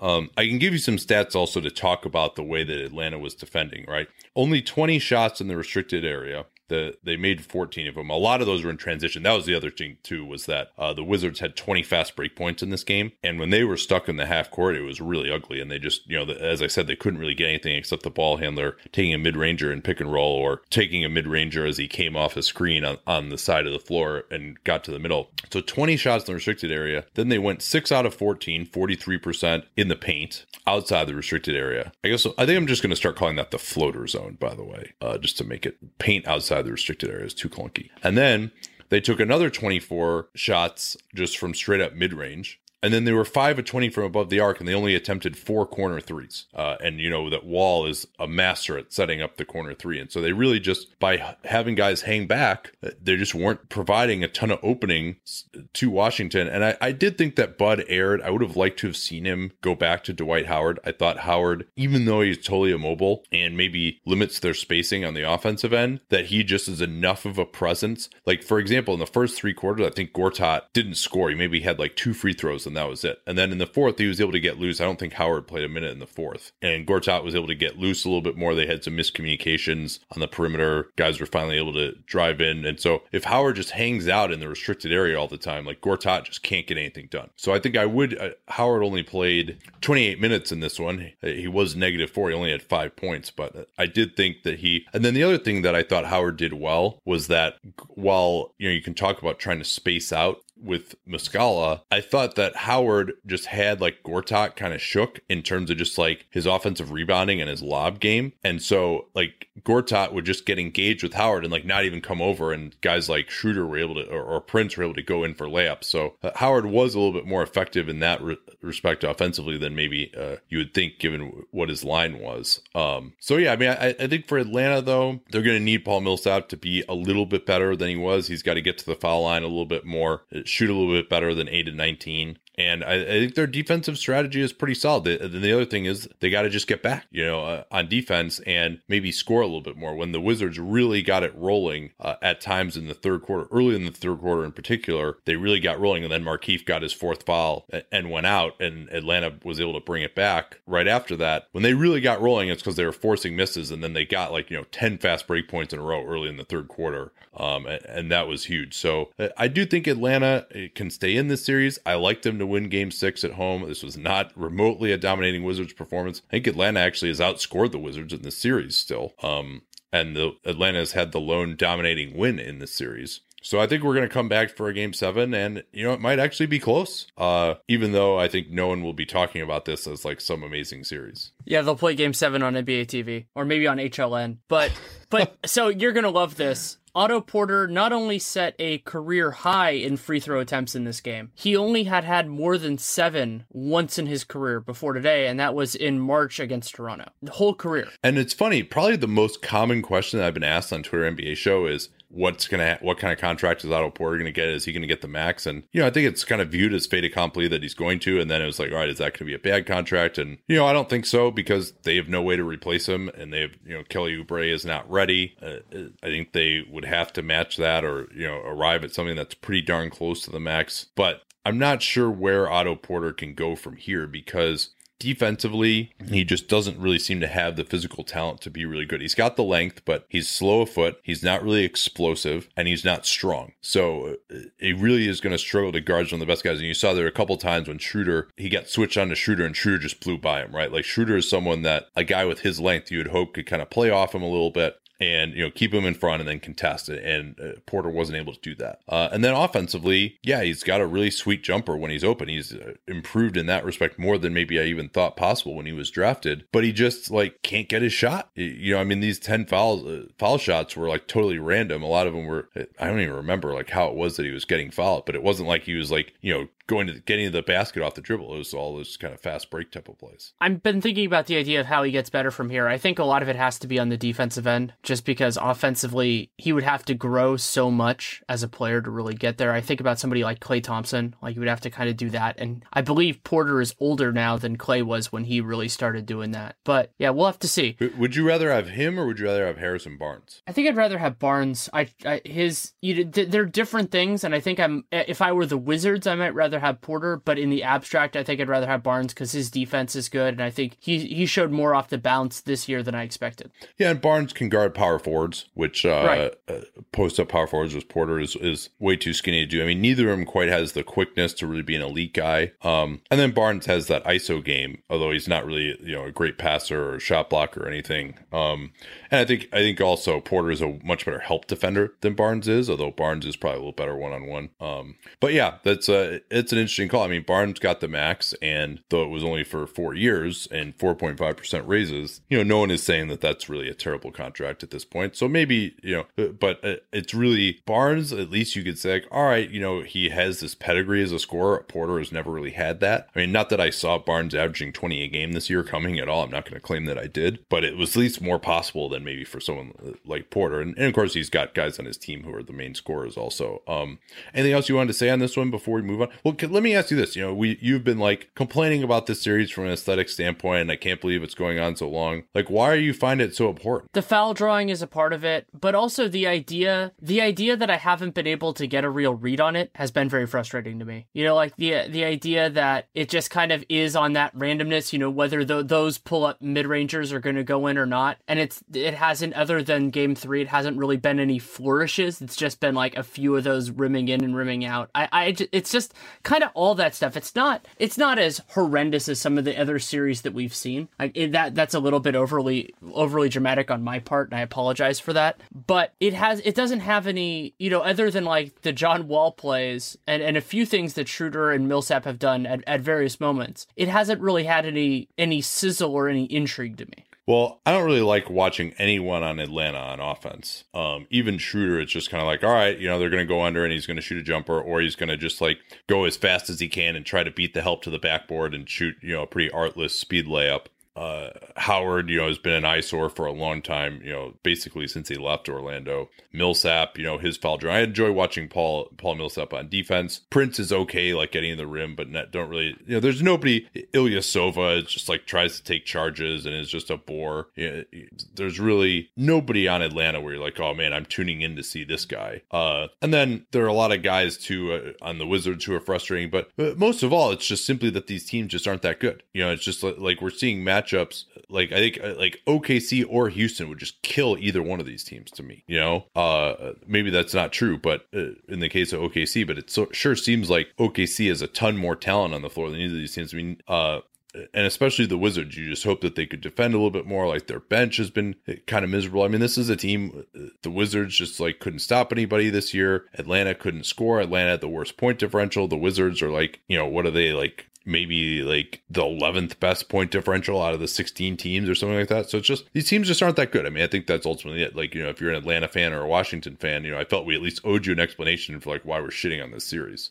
Um, I can give you some stats also to talk about the way that Atlanta was defending, right? Only twenty shots in the restricted area. The, they made fourteen of them. A lot of those were in transition. That was the other thing, too, was that uh, the Wizards had twenty fast break points in this game. And when they were stuck in the half court, it was really ugly. And they just, you know, the, as I said, they couldn't really get anything except the ball handler taking a mid-ranger in pick and roll, or taking a mid-ranger as he came off a screen on, on the side of the floor and got to the middle. So twenty shots in the restricted area. Then they went six out of fourteen, forty-three percent in the paint outside the restricted area. I guess I think I'm just going to start calling that the floater zone, by the way, uh, just to make it paint outside the restricted area is too clunky. And then they took another twenty-four shots just from straight up mid-range. And then they were five of twenty from above the arc, and they only attempted four corner threes. Uh, and you know that Wall is a master at setting up the corner three. And so they really just, by having guys hang back, they just weren't providing a ton of openings to Washington. And I, I did think that Bud aired. I would have liked to have seen him go back to Dwight Howard. I thought Howard, even though he's totally immobile and maybe limits their spacing on the offensive end, that he just is enough of a presence. Like, for example, in the first three quarters, I think Gortat didn't score. He maybe had like two free throws in and that was it. And then in the fourth, he was able to get loose. I don't think Howard played a minute in the fourth. And Gortat was able to get loose a little bit more. They had some miscommunications on the perimeter. Guys were finally able to drive in. And so if Howard just hangs out in the restricted area all the time, like Gortat just can't get anything done. So I think I would, uh, Howard only played twenty-eight minutes in this one. He was negative four. He only had five points, but I did think that he, and then the other thing that I thought Howard did well was that while, you know, you can talk about trying to space out with Muscala, I thought that Howard just had like Gortat kind of shook in terms of just like his offensive rebounding and his lob game. And so like Gortat would just get engaged with Howard and like not even come over, and guys like Schroeder were able to, or, or Prince were able to go in for layups. So uh, Howard was a little bit more effective in that re- respect offensively than maybe uh, you would think given what his line was. Um, so yeah, I mean, I, I think for Atlanta though, they're going to need Paul Millsap to be a little bit better than he was. He's got to get to the foul line a little bit more, shoot a little bit better than eight and nineteen. And I, I think their defensive strategy is pretty solid. The, the other thing is they got to just get back, you know, uh, on defense and maybe score a little bit more. When the Wizards really got it rolling uh, at times in the third quarter, early in the third quarter in particular, they really got rolling. And then Markieff got his fourth foul and went out, and Atlanta was able to bring it back right after that. When they really got rolling, it's because they were forcing misses. And then they got like, you know, ten fast break points in a row early in the third quarter. Um, and, and that was huge. So I do think Atlanta can stay in this series. I like them to to win game six at home. This was not remotely a dominating Wizards performance. I think Atlanta actually has outscored the Wizards in this series still. Um, and the Atlanta has had the lone dominating win in this series. So I think we're going to come back for a game seven, and, you know, it might actually be close, uh, even though I think no one will be talking about this as like some amazing series. Yeah, they'll play game seven on N B A T V or maybe on H L N. But, but so you're going to love this. Otto Porter not only set a career high in free throw attempts in this game, he only had had more than seven once in his career before today, and that was in March against Toronto, the whole career. And it's funny, probably the most common question that I've been asked on Twitter N B A Show is, what's gonna what kind of contract is Otto Porter gonna get? Is he gonna get the max? And, you know, I think it's kind of viewed as fait accompli that he's going to, and then it was like, all right, is that gonna be a bad contract? And, you know, I don't think so, because they have no way to replace him, and they have, you know, Kelly Oubre is not ready. uh, I think they would have to match that, or, you know, arrive at something that's pretty darn close to the max. But I'm not sure where Otto Porter can go from here, because defensively, he just doesn't really seem to have the physical talent to be really good. He's got the length, but he's slow of foot. He's not really explosive, and he's not strong. So he really is going to struggle to guard one of the best guys. And you saw there a couple times when Schroeder, he got switched on to Schroeder, and Schroeder just blew by him, right? Like Schroeder is someone that a guy with his length you would hope could kind of play off him a little bit and, you know, keep him in front and then contest it. And uh, Porter wasn't able to do that. Uh, and then offensively, yeah, he's got a really sweet jumper when he's open. He's uh, improved in that respect more than maybe I even thought possible when he was drafted. But he just, like, can't get his shot. You know, I mean, these ten fouls, uh, foul shots were, like, totally random. A lot of them were, I don't even remember, like, how it was that he was getting fouled. But it wasn't like he was, like, you know, going to getting to the basket off the dribble. It was all those kind of fast break type of plays. I've been thinking about the idea of how he gets better from here. I think a lot of it has to be on the defensive end, just because offensively he would have to grow so much as a player to really get there. I think about somebody like Klay Thompson, like you would have to kind of do that. And I believe Porter is older now than Klay was when he really started doing that. But yeah, we'll have to see. Would you rather have him or would you rather have Harrison Barnes? I think I'd rather have Barnes. I, I his you they're different things, and I think I'm if I were the Wizards, I might rather have Porter, but in the abstract I think I'd rather have Barnes because his defense is good, and I think he he showed more off the bounce this year than I expected. Yeah, and Barnes can guard power forwards, which uh, right. uh post up power forwards with Porter is, is way too skinny to do. I mean, neither of them quite has the quickness to really be an elite guy. Um and then Barnes has that I S O game, although he's not really, you know, a great passer or shot blocker or anything. Um and I think I think also Porter is a much better help defender than Barnes is, although Barnes is probably a little better one on one. Um but yeah, that's uh it's It's an interesting call. I mean, Barnes got the max, and though it was only for four years and four point five percent raises, you know, no one is saying that that's really a terrible contract at this point. So maybe, you know, but it's really Barnes, at least you could say, like, all right, you know, he has this pedigree as a scorer. Porter has never really had that. I mean, not that I saw Barnes averaging twenty a game this year coming at all. I'm not going to claim that I did, but it was at least more possible than maybe for someone like Porter. And, and of course, he's got guys on his team who are the main scorers also. Um, anything else you wanted to say on this one before we move on? Well, let me ask you this. You know, we you've been like complaining about this series from an aesthetic standpoint, and I can't believe it's going on so long. Like, why do you find it so abhorrent? The foul draw drawing is a part of it, but also the idea, the idea that I haven't been able to get a real read on it has been very frustrating to me. You know, like the the idea that it just kind of is on that randomness, you know, whether the, those pull-up mid-rangers are going to go in or not. And it's it hasn't, other than game three, it hasn't really been any flourishes. It's just been like a few of those rimming in and rimming out. I, I it's just kind of all that stuff. It's not, it's not as horrendous as some of the other series that we've seen. Like it, that that's a little bit overly overly dramatic on my part, and I apologize for that. But it has, it doesn't have any, you know, other than like the John Wall plays and, and a few things that Schroeder and Millsap have done at, at various moments, it hasn't really had any any sizzle or any intrigue to me. Well, I don't really like watching anyone on Atlanta on offense. Um, even Schroeder, it's just kind of like, all right, you know, they're going to go under and he's going to shoot a jumper, or he's going to just like go as fast as he can and try to beat the help to the backboard and shoot, you know, a pretty artless speed layup. Uh, Howard, you know, has been an eyesore for a long time, you know, basically since he left Orlando. Millsap, you know, his foul draw. I enjoy watching Paul Paul Millsap on defense. Prince is okay, like getting in the rim, but not, don't really, you know, there's nobody. Ilya Sova just like tries to take charges and is just a bore. You know, there's really nobody on Atlanta where you're like, oh man, I'm tuning in to see this guy. Uh, and then there are a lot of guys too uh, on the Wizards who are frustrating, but, but most of all, it's just simply that these teams just aren't that good. You know, it's just like, like we're seeing match matchups like I think like O K C or Houston would just kill either one of these teams to me, you know. Uh maybe that's not true, but uh, in the case of O K C, but it so, sure seems like O K C has a ton more talent on the floor than either of these teams. I mean, uh and especially the Wizards, you just hope that they could defend a little bit more. Like their bench has been kind of miserable. I mean, this is a team, the Wizards just like couldn't stop anybody this year. Atlanta couldn't score. Atlanta had the worst point differential. The Wizards are like, you know, what are they, like maybe like the eleventh best point differential out of the sixteen teams or something like that. So it's just, these teams just aren't that good. I mean, I think that's ultimately it. Like, you know, if you're an Atlanta fan or a Washington fan, you know, I felt we at least owed you an explanation for like why we're shitting on this series.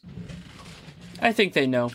I think they know.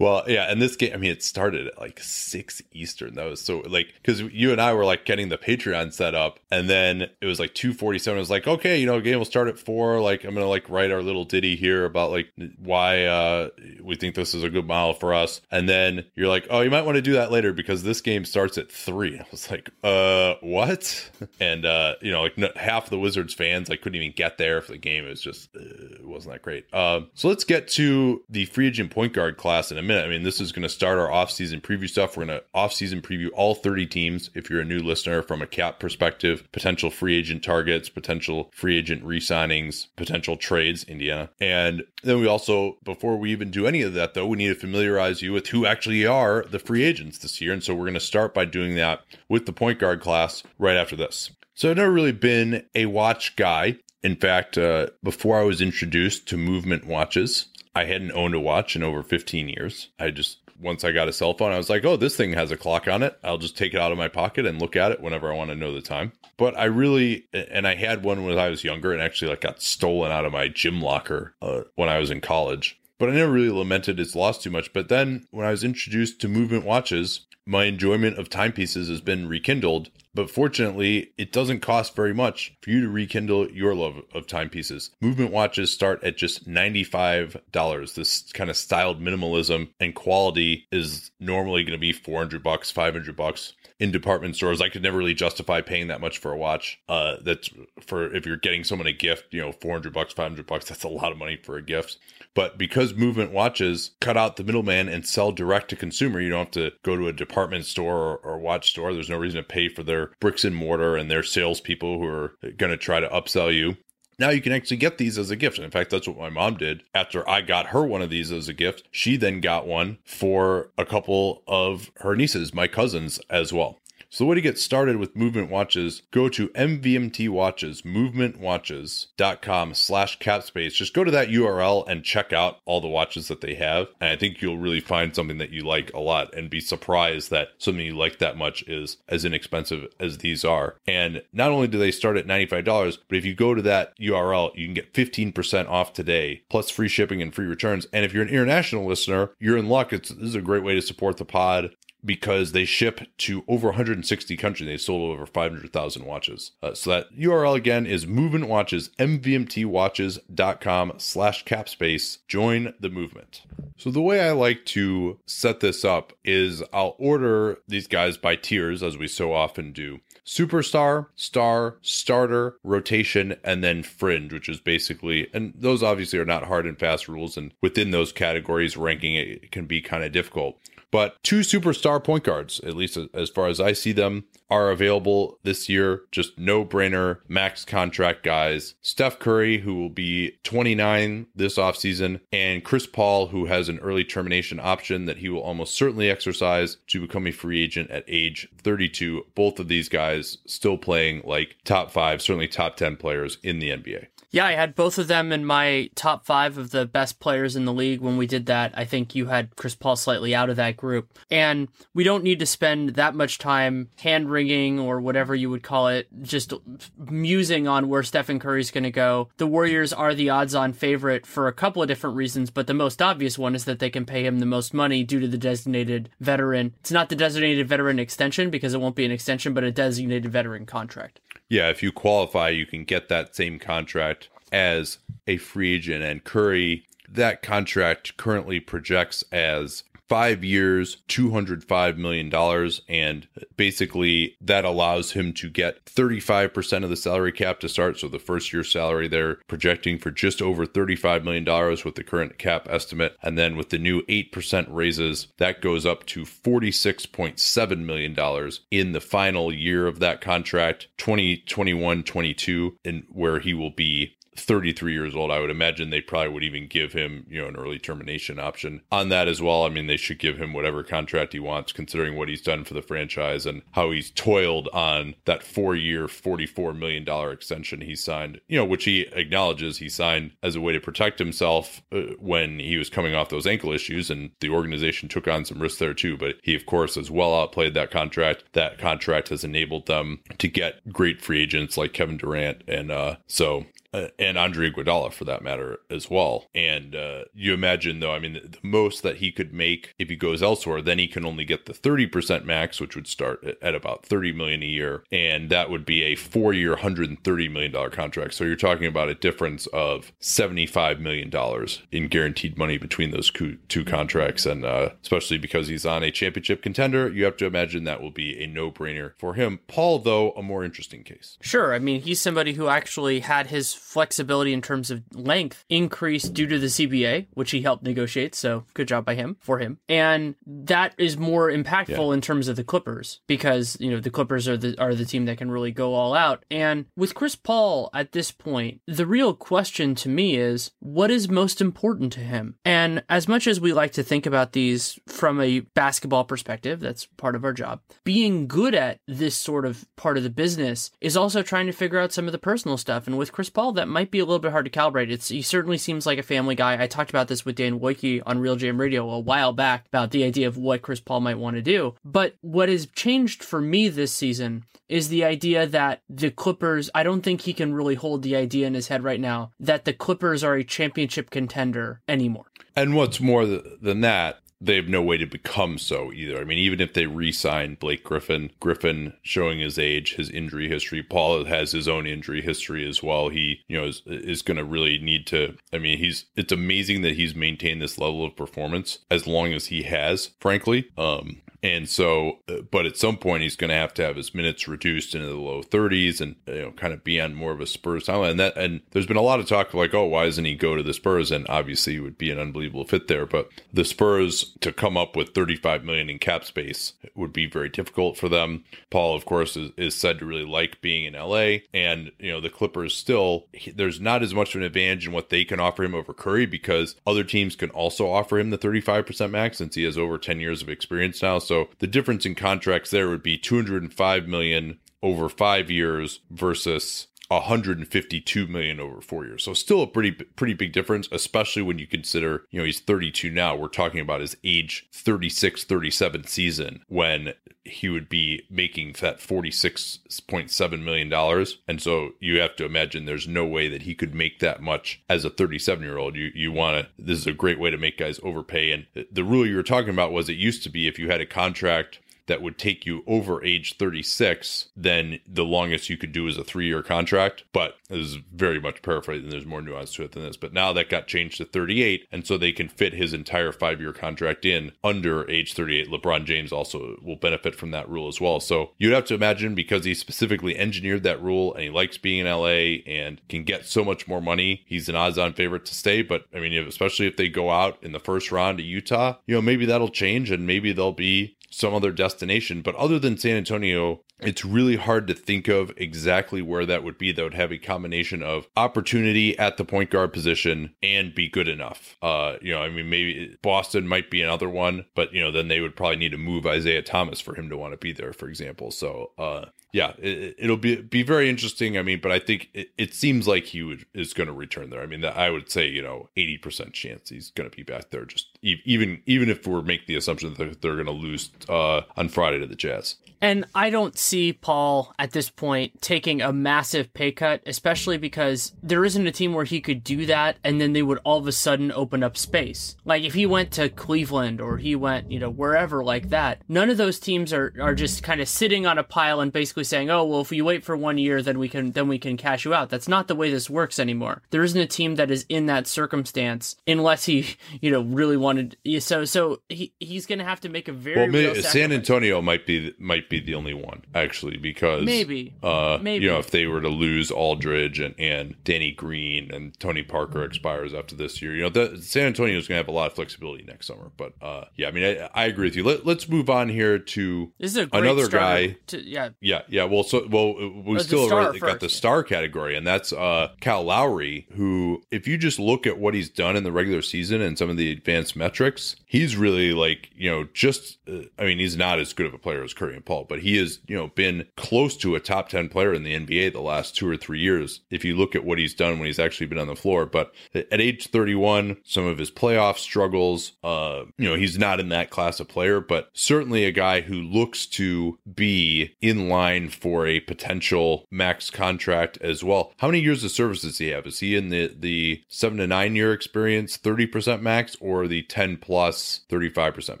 Well, yeah, and this game, I mean, it started at like six Eastern. That was so, like, because you and I were like getting the Patreon set up, and then it was like two forty-seven. I was like, okay, you know, game will start at four. Like, I'm going to like write our little ditty here about like why uh, we think this is a good model for us. And then you're like, oh, you might want to do that later because this game starts at three. I was like, uh, what? And, uh, you know, like no, half of the Wizards fans, I like, couldn't even get there for the game. It was just, uh, it wasn't that great. Um, so let's get to the free agent point guard class in a minute. I mean, this is going to start our off-season preview stuff. We're going to off-season preview all thirty teams. If you're a new listener, from a cap perspective, potential free agent targets, potential free agent re-signings, potential trades, Indiana. And then we also, before we even do any of that though, we need to familiarize you with who actually are the free agents this year. And so we're going to start by doing that with the point guard class right after this. So I've never really been a watch guy. In fact, uh, before I was introduced to Movement watches, I hadn't owned a watch in over fifteen years. I just, once I got a cell phone, I was like, oh, this thing has a clock on it. I'll just take it out of my pocket and look at it whenever I want to know the time. But I really, and I had one when I was younger and actually like got stolen out of my gym locker uh, when I was in college. But I never really lamented its loss too much. But then when I was introduced to Movement watches, my enjoyment of timepieces has been rekindled. But fortunately, it doesn't cost very much for you to rekindle your love of timepieces. Movement watches start at just ninety-five dollars. This kind of styled minimalism and quality is normally going to be four hundred bucks, five hundred bucks in department stores. I could never really justify paying that much for a watch. Uh, that's for if you're getting someone a gift, you know, four hundred bucks, five hundred bucks. That's a lot of money for a gift. But because Movement watches cut out the middleman and sell direct to consumer, you don't have to go to a department store or, or watch store. There's no reason to pay for their bricks and mortar and their salespeople who are going to try to upsell you. Now you can actually get these as a gift. And in fact, that's what my mom did. After I got her one of these as a gift, she then got one for a couple of her nieces, my cousins as well. So the way to get started with Movement watches, go to M V M T watches, movementwatches.com slash capspace. Just go to that U R L and check out all the watches that they have. And I think you'll really find something that you like a lot and be surprised that something you like that much is as inexpensive as these are. And not only do they start at ninety-five dollars, but if you go to that U R L, you can get fifteen percent off today, plus free shipping and free returns. And if you're an international listener, you're in luck. It's, this is a great way to support the pod, because they ship to over one hundred sixty countries. They sold over five hundred thousand watches. Uh, so that U R L again is Movement Watches, M V M T watches dot com slash capspace. Join the movement. So the way I like to set this up is I'll order these guys by tiers, as we so often do. Superstar, star, starter, rotation, and then fringe, which is basically, and those obviously are not hard and fast rules, and within those categories, ranking it can be kind of difficult. But two superstar point guards, at least as far as I see them, are available this year. Just no-brainer, max contract guys. Steph Curry, who will be twenty-nine this offseason, and Chris Paul, who has an early termination option that he will almost certainly exercise to become a free agent at age thirty-two. Both of these guys still playing like top five, certainly top ten players in the N B A. Yeah, I had both of them in my top five of the best players in the league when we did that. I think you had Chris Paul slightly out of that group. And we don't need to spend that much time hand-wringing or whatever you would call it, just musing on where Stephen Curry's going to go. The Warriors are the odds-on favorite for a couple of different reasons, but the most obvious one is that they can pay him the most money due to the designated veteran. It's not the designated veteran extension because it won't be an extension, but a designated veteran contract. Yeah, if you qualify, you can get that same contract as a free agent. And Curry, that contract currently projects as five years, two hundred five million dollars. And basically that allows him to get thirty-five percent of the salary cap to start. So the first year salary they're projecting for just over thirty-five million dollars with the current cap estimate. And then with the new eight percent raises, that goes up to forty-six point seven million dollars in the final year of that contract, twenty twenty-one twenty-two, and where he will be thirty-three years old. I would imagine they probably would even give him, you know, an early termination option on that as well. I mean, they should give him whatever contract he wants, considering what he's done for the franchise and how he's toiled on that four-year, forty-four million dollars extension he signed, you know, which he acknowledges he signed as a way to protect himself uh, when he was coming off those ankle issues. And the organization took on some risk there too. But he, of course, has well outplayed that contract. That contract has enabled them to get great free agents like Kevin Durant. And uh, so... Uh, and Andre Iguodala, for that matter, as well. And uh, you imagine, though, I mean, the, the most that he could make if he goes elsewhere, then he can only get the thirty percent max, which would start at, at about thirty million dollars a year. And that would be a four-year, one hundred thirty million dollars contract. So you're talking about a difference of seventy-five million dollars in guaranteed money between those co- two contracts. And uh, especially because he's on a championship contender, you have to imagine that will be a no-brainer for him. Paul, though, a more interesting case. Sure. I mean, he's somebody who actually had his flexibility in terms of length increased due to the C B A, which he helped negotiate. So good job by him for him. And that is more impactful yeah. in terms of the Clippers, because, you know, the Clippers are the are the team that can really go all out. And with Chris Paul at this point, the real question to me is what is most important to him? And as much as we like to think about these from a basketball perspective, that's part of our job. Being good at this sort of part of the business is also trying to figure out some of the personal stuff. And with Chris Paul, that might be a little bit hard to calibrate. It's, he certainly seems like a family guy. I talked about this with Dan Wojcicki on Real Jam Radio a while back about the idea of what Chris Paul might want to do. But what has changed for me this season is the idea that the Clippers, I don't think he can really hold the idea in his head right now that the Clippers are a championship contender anymore. And what's more th- than that, they have no way to become so either. I mean, even if they re-sign Blake Griffin, Griffin showing his age, his injury history, Paul has his own injury history as well. He, you know, is, is going to really need to, I mean, he's, it's amazing that he's maintained this level of performance as long as he has, frankly. Um, And so, but at some point, he's going to have to have his minutes reduced into the low thirties and, you know, kind of be on more of a Spurs timeline. And that, and there's been a lot of talk like, oh, why doesn't he go to the Spurs? And obviously, it would be an unbelievable fit there. But the Spurs to come up with thirty-five million dollars in cap space would be very difficult for them. Paul, of course, is, is said to really like being in L A. And, you know, the Clippers still, he, there's not as much of an advantage in what they can offer him over Curry because other teams can also offer him the thirty-five percent max since he has over ten years of experience now. So the difference in contracts there would be two hundred five million dollars over five years versus one hundred fifty-two million dollars over four years. So still a pretty, pretty big difference, especially when you consider, you know, he's thirty-two now. We're talking about his age thirty-six, thirty-seven season when he would be making that forty-six point seven million dollars. And so you have to imagine there's no way that he could make that much as a thirty-seven year old. You, you want to, this is a great way to make guys overpay. And the rule you were talking about was it used to be if you had a contract that would take you over age thirty-six, then the longest you could do is a three-year contract. But this is very much paraphrasing. There's more nuance to it than this. But now that got changed to thirty-eight, and so they can fit his entire five-year contract in under age thirty-eight. LeBron James also will benefit from that rule as well. So you'd have to imagine, because he specifically engineered that rule and he likes being in L A and can get so much more money, he's an odds-on favorite to stay. But I mean, especially if they go out in the first round to Utah, you know, maybe that'll change and maybe they'll be some other destination. But other than San Antonio, it's really hard to think of exactly where that would be that would have a combination of opportunity at the point guard position and be good enough. Uh, you know, I mean, maybe Boston might be another one, but, you know, then they would probably need to move Isaiah Thomas for him to want to be there, for example. So, uh, yeah, it, it'll be be very interesting. I mean, but I think it, it seems like he would, is going to return there. I mean, I would say, you know, eighty percent chance he's going to be back there, just even even if we're make the assumption that they're going to lose uh, on Friday to the Jazz. And I don't see Paul at this point taking a massive pay cut, especially because there isn't a team where he could do that and then they would all of a sudden open up space. Like if he went to Cleveland or he went, you know, wherever like that, none of those teams are, are just kind of sitting on a pile and basically saying, oh, well, if you wait for one year, then we can then we can cash you out. That's not the way this works anymore. There isn't a team that is in that circumstance unless he, you know, really wanted. So so he, he's going to have to make a very well, maybe, real sacrifice. San Antonio might be might be the only one, actually, because maybe, uh, maybe, you know, if they were to lose Aldridge and, and Danny Green and Tony Parker expires after this year, you know, the, San Antonio is going to have a lot of flexibility next summer. But uh, yeah, I mean, I, I agree with you. Let, let's move on here to this is a great another guy. To, yeah, yeah. Yeah, well, so well, we oh, still already got the star category, and that's uh, Kyle Lowry, who, if you just look at what he's done in the regular season and some of the advanced metrics, he's really like, you know, just, uh, I mean, he's not as good of a player as Curry and Paul, but he has, you know, been close to a top ten player in the N B A the last two or three years, if you look at what he's done when he's actually been on the floor. But at age thirty-one, some of his playoff struggles, uh, you know, he's not in that class of player, but certainly a guy who looks to be in line for a potential max contract as well. How many years of service does he have? Is he in the, the seven to nine year experience, thirty percent max, or the ten plus thirty-five percent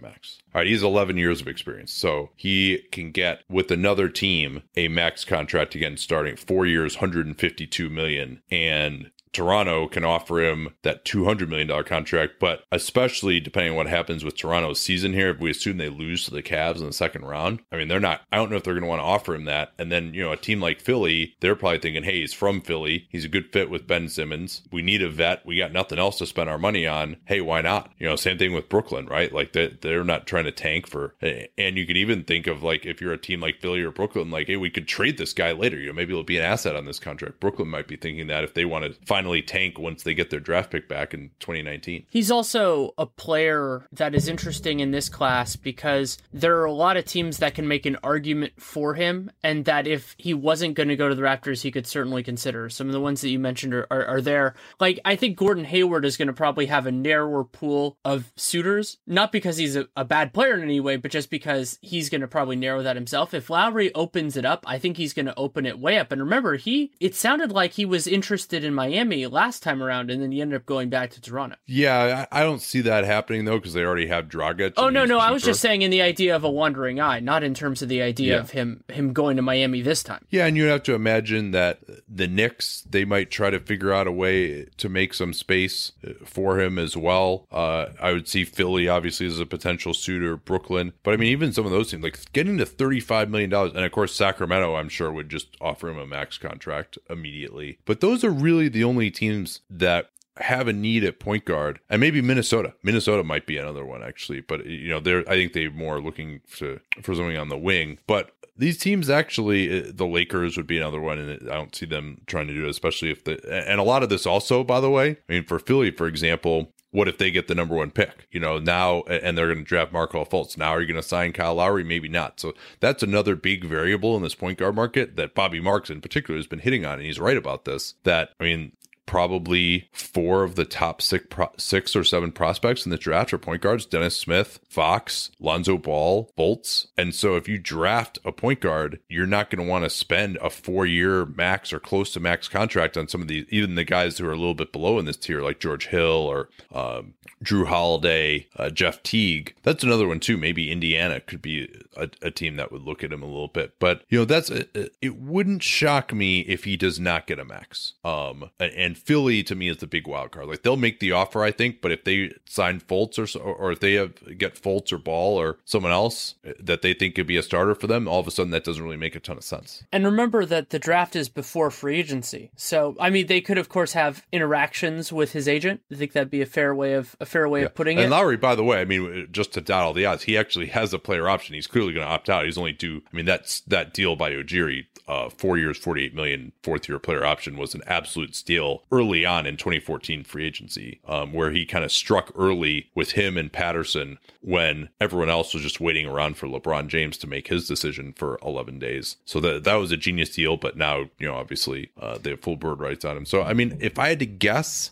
max? All right, he's eleven years of experience. So he can get with another team a max contract again, starting four years, one hundred fifty-two million dollars. And Toronto can offer him that two hundred million dollars contract, but especially depending on what happens with Toronto's season here, if we assume they lose to the Cavs in the second round, I mean, they're not, I don't know if they're going to want to offer him that. And then, you know, a team like Philly, they're probably thinking, hey, he's from Philly. He's a good fit with Ben Simmons. We need a vet. We got nothing else to spend our money on. Hey, why not? You know, same thing with Brooklyn, right? Like they, they're not trying to tank for, and you could even think of like, if you're a team like Philly or Brooklyn, like, hey, we could trade this guy later. You know, maybe it'll be an asset on this contract. Brooklyn might be thinking that if they want to find finally tank once they get their draft pick back in twenty nineteen. He's also a player that is interesting in this class because there are a lot of teams that can make an argument for him, and that if he wasn't going to go to the Raptors, he could certainly consider. Some of the ones that you mentioned are, are, are there. Like, I think Gordon Hayward is going to probably have a narrower pool of suitors, not because he's a, a bad player in any way, but just because he's going to probably narrow that himself. If Lowry opens it up, I think he's going to open it way up. And remember, he it sounded like he was interested in Miami last time around, and then you end up going back to Toronto. Yeah, I don't see that happening though, because they already have Dragic. Oh no, no, cheaper. I was just saying in the idea of a wandering eye, not in terms of the idea yeah. of him him going to Miami this time. Yeah, and you have to imagine that the Knicks, they might try to figure out a way to make some space for him as well. Uh, I would see Philly obviously as a potential suitor, Brooklyn, but I mean even some of those teams, like getting to thirty-five million dollars, and of course Sacramento, I'm sure would just offer him a max contract immediately. But those are really the only teams that have a need at point guard, and maybe Minnesota. Minnesota might be another one actually, but you know, they're I think they're more looking to, for something on the wing. But these teams actually, the Lakers would be another one, and I don't see them trying to do it, especially if the, and a lot of this also, by the way, I mean, for Philly, for example, what if they get the number one pick, you know, now, and they're going to draft Markelle Fultz? Now, are you going to sign Kyle Lowry? Maybe not. So that's another big variable in this point guard market that Bobby Marks in particular has been hitting on, and he's right about this, that, I mean, probably four of the top six, pro- six or seven prospects in the draft are point guards: Dennis Smith, Fox, Lonzo Ball, Bolts. And so if you draft a point guard, you're not going to want to spend a four-year max or close to max contract on some of these, even the guys who are a little bit below in this tier, like George Hill or um, Jrue Holiday, uh, Jeff Teague. That's another one too. Maybe Indiana could be a, a team that would look at him a little bit. But you know, that's it, it wouldn't shock me if he does not get a max. Um, and, and Philly to me is the big wild card. Like, they'll make the offer, I think. But if they sign Fultz or or if they have, get Fultz or Ball or someone else that they think could be a starter for them, all of a sudden that doesn't really make a ton of sense. And remember that the draft is before free agency. So I mean, they could of course have interactions with his agent. I think that'd be a fair way of a fair way yeah. of putting and it. And Lowry, by the way, I mean, just to dot all the odds, he actually has a player option. He's clearly going to opt out. He's only due. I mean, that's that deal by Ujiri, uh, four years, forty-eight million, fourth year player option was an absolute steal early on in twenty fourteen free agency, um, where he kind of struck early with him and Patterson when everyone else was just waiting around for LeBron James to make his decision for eleven days. So that that was a genius deal. But now, you know, obviously uh, they have full bird rights on him. So I mean, if I had to guess.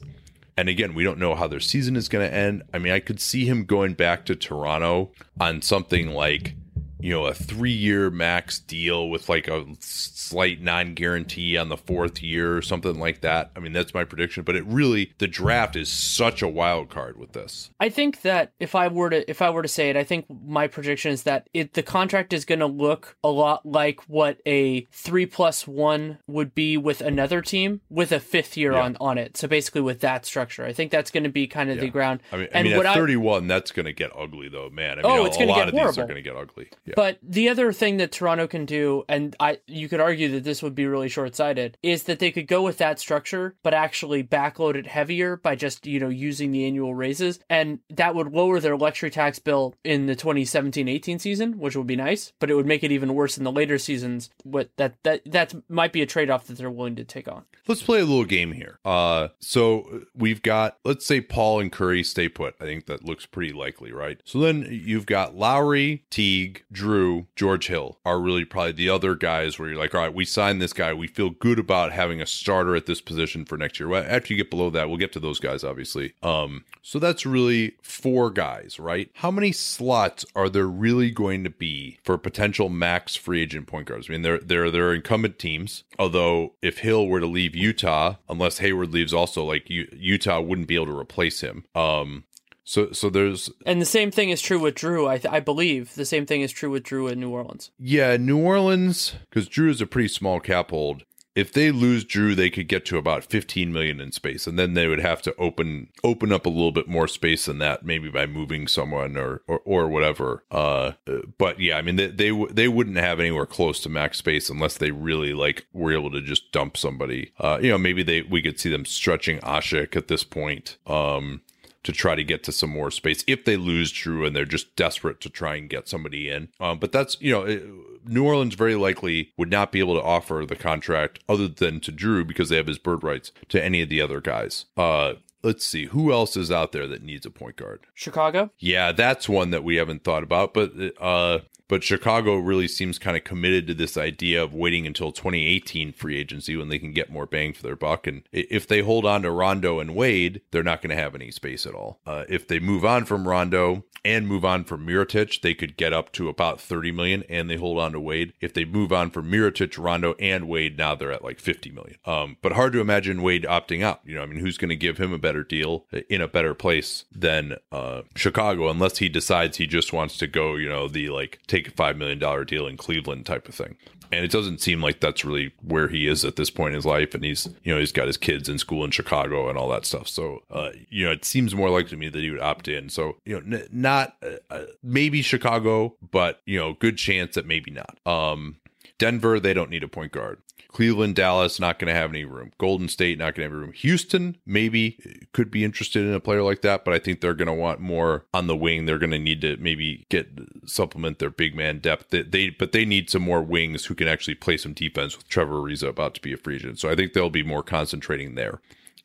And again, we don't know how their season is going to end. I mean, I could see him going back to Toronto on something like, you know, a three-year max deal with like a slight non-guarantee on the fourth year or something like that. I mean, that's my prediction. But it really, the draft is such a wild card with this. I think that if I were to if I were to say it, I think my prediction is that it the contract is going to look a lot like what a three plus one would be with another team with a fifth year yeah. on, on it. So basically with that structure, I think that's going to be kind of yeah. the ground. I mean, I mean and at thirty-one, I, that's going to get ugly though, man. I mean, oh, it's a, a lot of horrible. These are going to get ugly. Yeah. But the other thing that Toronto can do, and I you could argue that this would be really short-sighted, is that they could go with that structure, but actually backload it heavier by just, you know, using the annual raises. And that would lower their luxury tax bill in the twenty seventeen eighteen season, which would be nice, but it would make it even worse in the later seasons. But that that, that might be a trade-off that they're willing to take on. Let's play a little game here. Uh, so we've got, let's say Paul and Curry stay put. I think that looks pretty likely, right? So then you've got Lowry, Teague, Jrue, George Hill are really probably the other guys where you're like, all right, we signed this guy. We feel good about having a starter at this position for next year. Well, after you get below that, we'll get to those guys, obviously. Um, so that's really four guys, right? How many slots are there really going to be for potential max free agent point guards? I mean, they're, they're, they're incumbent teams, although if Hill were to leave Utah, unless Hayward leaves also, like U- Utah wouldn't be able to replace him. Um, So, so there's, and the same thing is true with Jrue. I, th- I believe the same thing is true with Jrue in New Orleans. Yeah, New Orleans, because Jrue is a pretty small cap hold. If they lose Jrue, they could get to about fifteen million in space, and then they would have to open open up a little bit more space than that, maybe by moving someone or or, or whatever. Uh, but yeah, I mean, they they, w- they wouldn't have anywhere close to max space unless they really like were able to just dump somebody. Uh, you know, maybe they we could see them stretching Ashik at this point. Um. To try to get to some more space if they lose Jrue and they're just desperate to try and get somebody in. Um, but that's, you know, it, New Orleans very likely would not be able to offer the contract other than to Jrue because they have his bird rights to any of the other guys. Uh, Let's see. Who else is out there that needs a point guard? Chicago? Yeah, that's one that we haven't thought about. But uh, but Chicago really seems kind of committed to this idea of waiting until twenty eighteen free agency when they can get more bang for their buck. And if they hold on to Rondo and Wade, they're not going to have any space at all. Uh, if they move on from Rondo and move on from Mirotic, they could get up to about thirty million dollars and they hold on to Wade. If they move on from Mirotic, Rondo, and Wade, now they're at like fifty million dollars. Um, but hard to imagine Wade opting out. You know, I mean, who's going to give him a better deal in a better place than uh Chicago unless he decides he just wants to go, you know, the like take a five million dollar deal in Cleveland type of thing. And it doesn't seem like that's really where he is at this point in his life. And he's, you know, he's got his kids in school in Chicago and all that stuff. So, uh, you know, it seems more likely to me that he would opt in. So, you know, n- not uh, maybe Chicago, but, you know, good chance that maybe not. Um, Denver, they don't need a point guard. Cleveland, Dallas, not going to have any room. Golden State, not going to have any room. Houston, maybe could be interested in a player like that, but I think they're going to want more on the wing. They're going to need to maybe get supplement their big man depth. They, they but they need some more wings who can actually play some defense with Trevor Ariza about to be a free agent. So I think they'll be more concentrating there.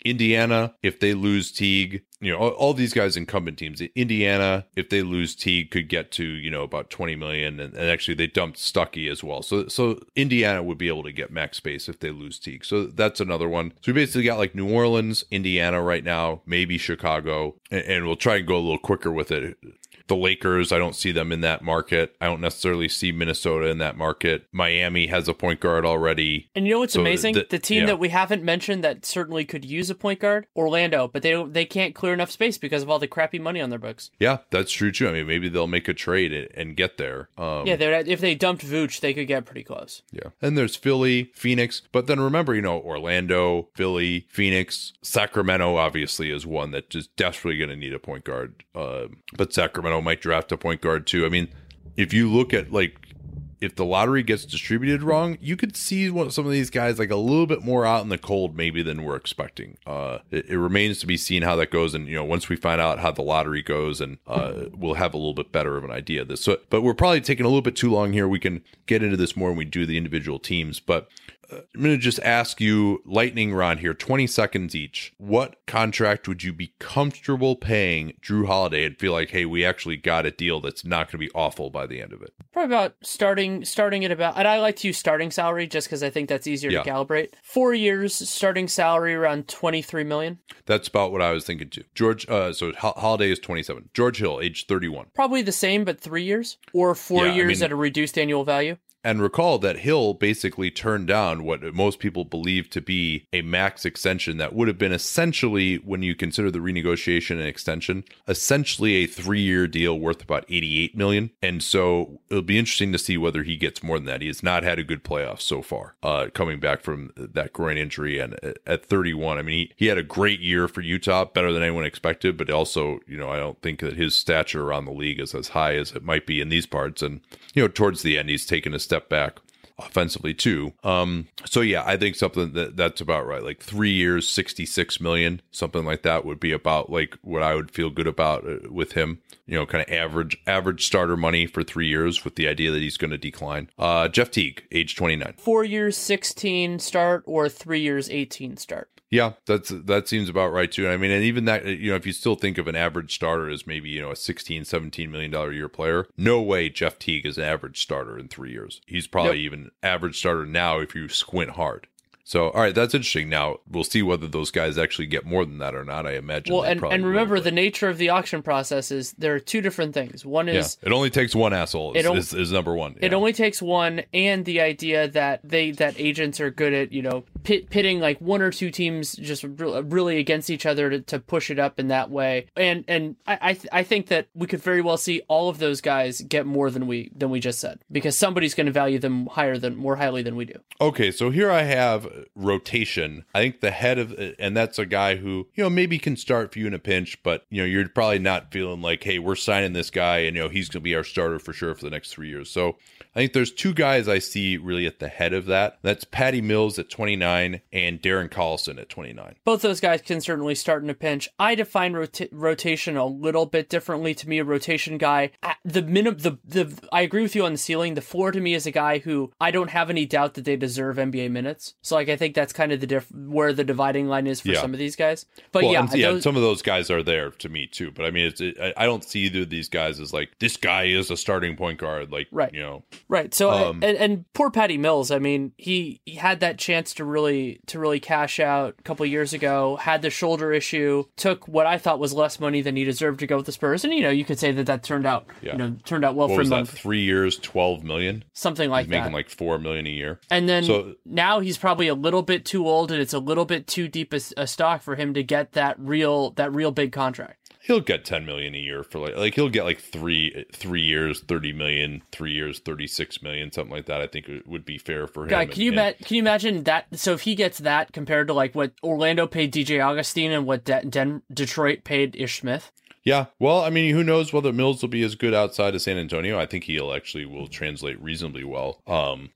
Indiana, if they lose Teague, you know, all, all these guys incumbent teams. Indiana, if they lose Teague, could get to, you know, about twenty million. And, and actually they dumped Stuckey as well. So, so Indiana would be able to get max space if they lose Teague. So that's another one. So we basically got like New Orleans, Indiana right now, maybe Chicago, and, and we'll try and go a little quicker with it. The Lakers, I don't see them in that market. I don't necessarily see Minnesota in that market. Miami has a point guard already. And you know what's so amazing? Th- the team yeah. that we haven't mentioned that certainly could use a point guard, Orlando, but they they can't clear enough space because of all the crappy money on their books. Yeah, that's true too. I mean, maybe they'll make a trade and get there. Um, yeah, if they dumped Vooch, they could get pretty close. Yeah. And there's Philly, Phoenix, but then remember, you know, Orlando, Philly, Phoenix, Sacramento obviously is one that is desperately going to need a point guard. Uh, but Sacramento might draft a point guard too. I mean, if you look at like if the lottery gets distributed wrong, you could see what some of these guys like a little bit more out in the cold maybe than we're expecting. Uh, it, it remains to be seen how that goes, and you know, once we find out how the lottery goes, and uh, we'll have a little bit better of an idea of this. So, but we're probably taking a little bit too long here. We can get into this more when we do the individual teams, but. I'm going to just ask you, lightning round here, twenty seconds each. What contract would you be comfortable paying Jrue Holiday and feel like, hey, we actually got a deal that's not going to be awful by the end of it? Probably about starting starting at about, and I like to use starting salary just because I think that's easier yeah. to calibrate. Four years, starting salary around twenty-three million dollars. That's about what I was thinking too. George, uh, so Ho- Holiday is twenty-seven. George Hill, age thirty-one. Probably the same, but three years or four yeah, years I mean, at a reduced annual value. And recall that Hill basically turned down what most people believe to be a max extension that would have been essentially, when you consider the renegotiation and extension, essentially a three-year deal worth about eighty-eight million dollars. And so it'll be interesting to see whether he gets more than that. He has not had a good playoff so far, uh, coming back from that groin injury. And at thirty-one, I mean, he, he had a great year for Utah, better than anyone expected. But also, you know, I don't think that his stature around the league is as high as it might be in these parts. And, you know, towards the end, he's taken a step back offensively too. Um, so yeah, I think something that that's about right. Like three years, sixty-six million, something like that would be about like what I would feel good about with him. You know, kind of average, average starter money for three years with the idea that he's going to decline. Uh, Jeff Teague, age twenty-nine. Four years, sixteen start, or three years, eighteen start. Yeah, that's that seems about right too. I mean, and even that, you know, if you still think of an average starter as maybe, you know, a sixteen, seventeen million dollars a year player, no way Jeff Teague is an average starter in three years. He's probably nope. even average starter now if you squint hard. So, all right, that's interesting. Now, we'll see whether those guys actually get more than that or not, I imagine. Well, and, and remember, will, but... the nature of the auction process is there are two different things. One is... Yeah. It only takes one asshole is, o- is, is number one. It yeah. only takes one, and the idea that they that agents are good at, you know, pit, pitting like one or two teams just re- really against each other to, to push it up in that way. And and I I, th- I think that we could very well see all of those guys get more than we than we just said, because somebody's going to value them higher than more highly than we do. Okay, so here I have... rotation. I think the head of, and that's a guy who, you know, maybe can start for you in a pinch, but you know, you're probably not feeling like, hey, we're signing this guy and you know, he's going to be our starter for sure for the next three years. So I think there's two guys I see really at the head of that. That's Patty Mills at twenty-nine and Darren Collison at twenty-nine. Both those guys can certainly start in a pinch. I define rota- rotation a little bit differently. To me, a rotation guy, the minimum, the, the, I agree with you on the ceiling. The floor to me is a guy who I don't have any doubt that they deserve N B A minutes. So like, I think that's kind of the diff- where the dividing line is for yeah. some of these guys. But well, yeah, and, yeah those... some of those guys are there to me too. But I mean, it's, it, I don't see either of these guys as like, this guy is a starting point guard. Like, right. you know. Right. So, um, I, and, and poor Patty Mills. I mean, he, he had that chance to really, to really cash out a couple of years ago, had the shoulder issue, took what I thought was less money than he deserved to go with the Spurs. And, you know, you could say that that turned out, yeah. you know, turned out well what for him. That, three years, twelve million, something like he's that. Making like four million a year. And then so, now he's probably a little bit too old, and it's a little bit too deep a, a stock for him to get that real that real big contract. He'll get ten million a year for like like he'll get like three three years thirty million, three years thirty-six million, something like that. I think it would be fair for him. God, can you and, ma- can you imagine that? So if he gets that compared to like what Orlando paid D J Augustine and what De- Den- Detroit paid Ish Smith. Yeah, well, I mean, who knows whether Mills will be as good outside of San Antonio. I think he'll actually will translate reasonably well. Um,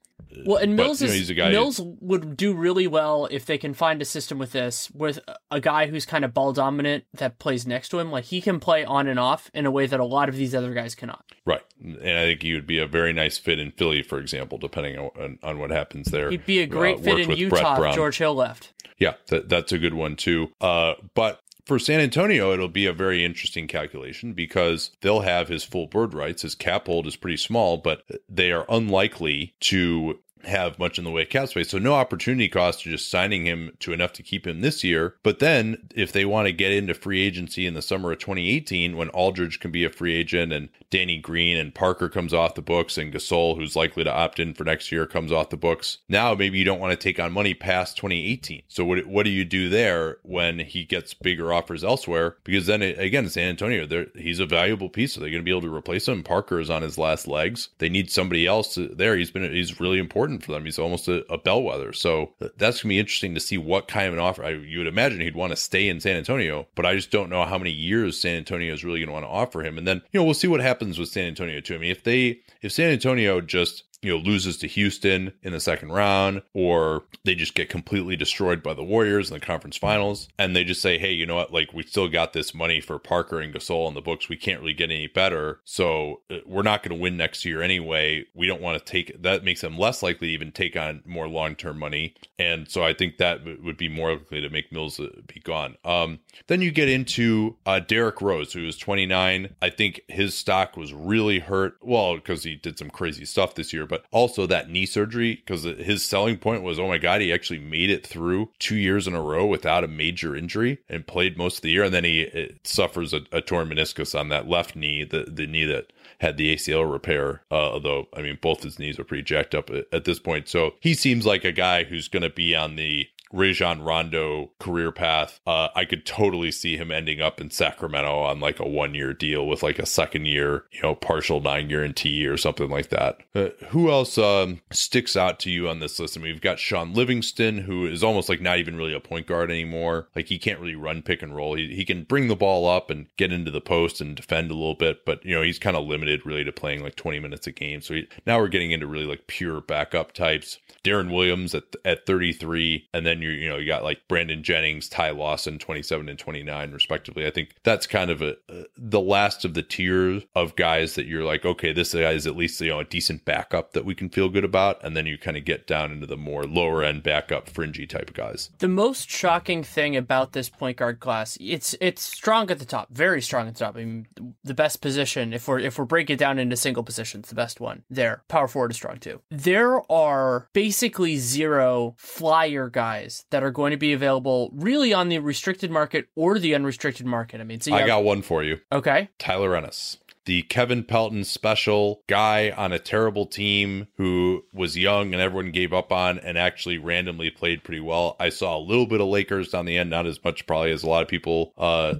Well, and Mills but, is, you know, Mills who... would do really well if they can find a system with this, with a guy who's kind of ball dominant that plays next to him. Like, he can play on and off in a way that a lot of these other guys cannot. Right. And I think he would be a very nice fit in Philly, for example, depending on, on what happens there. He'd be a great uh, fit in Utah if George Hill left. Yeah, that, that's a good one, too. Uh, but... For San Antonio, it'll be a very interesting calculation because they'll have his full bird rights. His cap hold is pretty small, but they are unlikely to have much in the way of cap space. So no opportunity cost to just signing him to enough to keep him this year. But then if they want to get into free agency in the summer of twenty eighteen, when Aldridge can be a free agent and Danny Green and Parker comes off the books and Gasol, who's likely to opt in for next year, comes off the books. Now, maybe you don't want to take on money past twenty eighteen. So what, what do you do there when he gets bigger offers elsewhere? Because then it, again, San Antonio, he's a valuable piece. So they're going to be able to replace him. Parker is on his last legs. They need somebody else there. He's been, he's really important for them. He's almost a, a bellwether. So that's gonna be interesting to see what kind of an offer. I, you would imagine he'd want to stay in San Antonio, but I just don't know how many years San Antonio is really going to want to offer him. And then, you know, we'll see what happens with San Antonio too. I mean, if they if San Antonio just, you know, loses to Houston in the second round, or they just get completely destroyed by the Warriors in the conference finals, and they just say, hey, you know what, like, we still got this money for Parker and Gasol on the books, we can't really get any better, so we're not going to win next year anyway, we don't want to take that, makes them less likely to even take on more long-term money. And so I think that would be more likely to make Mills be gone. Um then you get into uh Derrick Rose, who is twenty-nine. I think his stock was really hurt, well, because he did some crazy stuff this year, but also that knee surgery, because his selling point was, oh my God, he actually made it through two years in a row without a major injury and played most of the year. And then he suffers a, a torn meniscus on that left knee, the, the knee that had the A C L repair, uh, although, I mean, both his knees are pretty jacked up at, at this point. So he seems like a guy who's going to be on the Rajon Rondo career path. uh I could totally see him ending up in Sacramento on like a one-year deal with like a second year, you know, partial nine guarantee or something like that. Uh, who else um sticks out to you on this list? I mean, we've got Sean Livingston, who is almost like not even really a point guard anymore. Like, he can't really run pick and roll. He, he can bring the ball up and get into the post and defend a little bit, but, you know, he's kind of limited really to playing like twenty minutes a game. So he, now we're getting into really like pure backup types. Darren Williams at at thirty-three, and then you you know you got like Brandon Jennings, Ty Lawson, twenty-seven and twenty-nine respectively. I think that's kind of a uh, the last of the tiers of guys that you're like, okay, this guy is at least, you know, a decent backup that we can feel good about, and then you kind of get down into the more lower end backup fringy type of guys. The most shocking thing about this point guard class, it's it's strong at the top, very strong at the top. I mean, the best position, if we're if we're breaking it down into single positions, the best one there. Power forward is strong too. There are basic Basically zero flyer guys that are going to be available really on the restricted market or the unrestricted market. I mean, so you I have... got one for you. Okay. Tyler Ennis, the Kevin Pelton special guy on a terrible team who was young and everyone gave up on and actually randomly played pretty well. I saw a little bit of Lakers down the end, not as much probably as a lot of people uh,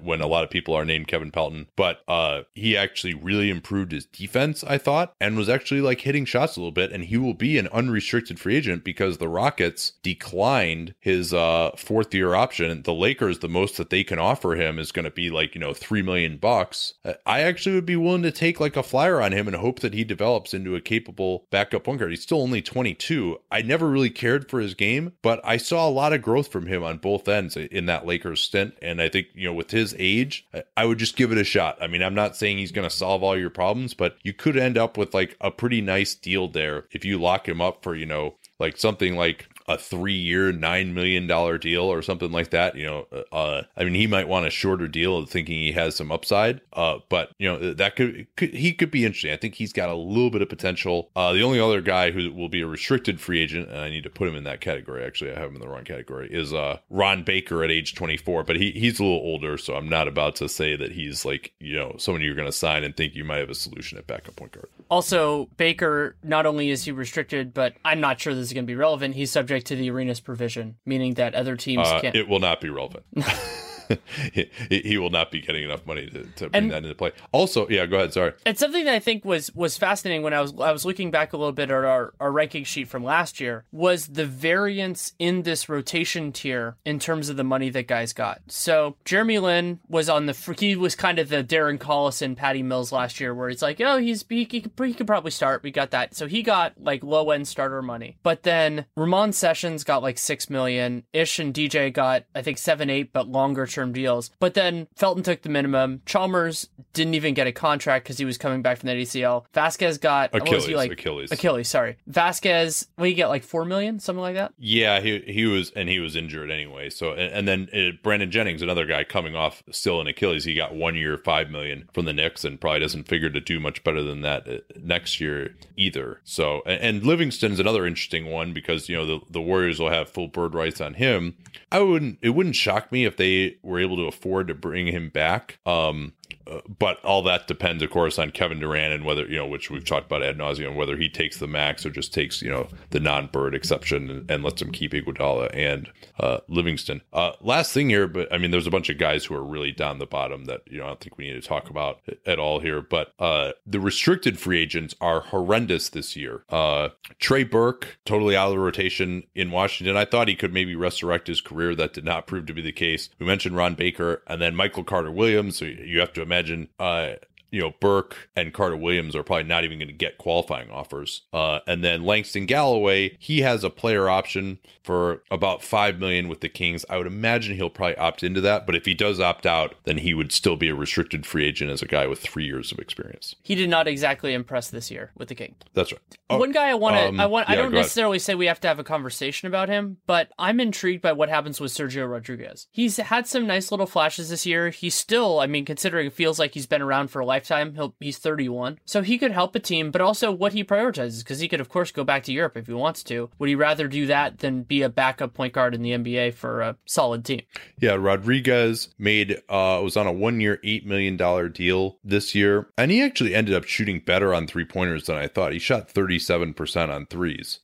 when a lot of people are named Kevin Pelton, but uh, he actually really improved his defense, I thought, and was actually like hitting shots a little bit, and he will be an unrestricted free agent because the Rockets declined his uh, fourth year option. The Lakers, the most that they can offer him is going to be like, you know, three million bucks. I actually would be willing to take like a flyer on him and hope that he develops into a capable backup point guard. He's still only twenty-two. I never really cared for his game, but I saw a lot of growth from him on both ends in that Lakers stint. And I think, you know, with his age, I would just give it a shot. I mean, I'm not saying he's going to solve all your problems, but you could end up with like a pretty nice deal there if you lock him up for, you know, like something like a three-year, nine million dollars deal or something like that. You know, uh, I mean, he might want a shorter deal thinking he has some upside, uh, but, you know, that could, could, he could be interesting. I think he's got a little bit of potential. Uh, the only other guy who will be a restricted free agent, and I need to put him in that category, actually, I have him in the wrong category, is uh, Ron Baker at age twenty-four, but he he's a little older, so I'm not about to say that he's like, you know, someone you're going to sign and think you might have a solution at backup point guard. Also, Baker, not only is he restricted, but I'm not sure this is going to be relevant. He's subject to the arenas provision, meaning that other teams uh, can't. It will not be relevant. he, he will not be getting enough money to, to bring and that into play. Also, yeah, go ahead. Sorry. And something that I think was was fascinating when I was I was looking back a little bit at our, our ranking sheet from last year was the variance in this rotation tier in terms of the money that guys got. So Jeremy Lin was on the he was kind of the Darren Collison, Patty Mills last year, where it's like, oh, he's he, he, could, he could probably start. We got that. So he got like low end starter money. But then Ramon Sessions got like six million ish, and D J got I think seven eight, but longer term deals. But then Felton took the minimum. Chalmers didn't even get a contract because he was coming back from that A C L. Vasquez got Achilles. What was he, like? Achilles. Achilles. Sorry, Vasquez. Well, he got like four million, something like that. Yeah, he he was and he was injured anyway. So and, and then it, Brandon Jennings, another guy coming off still an Achilles. He got one year five million from the Knicks and probably doesn't figure to do much better than that next year either. So and, and Livingston's another interesting one because you know the the Warriors will have full bird rights on him. I wouldn't. It wouldn't shock me if they were able to afford to bring him back. Um, Uh, but all that depends, of course, on Kevin Durant and whether, you know, which we've talked about ad nauseum, whether he takes the max or just takes, you know, the non-bird exception and, and lets him keep Iguodala and uh, Livingston. Uh, last thing here, but I mean, there's a bunch of guys who are really down the bottom that, you know, I don't think we need to talk about at all here. But uh, the restricted free agents are horrendous this year. Uh, Trey Burke, totally out of the rotation in Washington. I thought he could maybe resurrect his career. That did not prove to be the case. We mentioned Ron Baker and then Michael Carter-Williams. So you have to imagine uh you know, Burke and Carter-Williams are probably not even going to get qualifying offers. Uh, and then Langston Galloway, he has a player option for about five million dollars with the Kings. I would imagine he'll probably opt into that. But if he does opt out, then he would still be a restricted free agent as a guy with three years of experience. He did not exactly impress this year with the Kings. That's right. Oh, One guy I want to, um, I want, yeah, I don't necessarily ahead. say we have to have a conversation about him, but I'm intrigued by what happens with Sergio Rodriguez. He's had some nice little flashes this year. He's still, I mean, considering it feels like he's been around for a life. Time he'll he's thirty-one, so he could help a team, but also what he prioritizes, because he could of course go back to Europe if he wants to. Would he rather do that than be a backup point guard in the N B A for a solid team? Yeah, Rodriguez made uh was on a one-year eight million dollar deal this year, and he actually ended up shooting better on three-pointers than I thought. He shot thirty-seven percent on threes,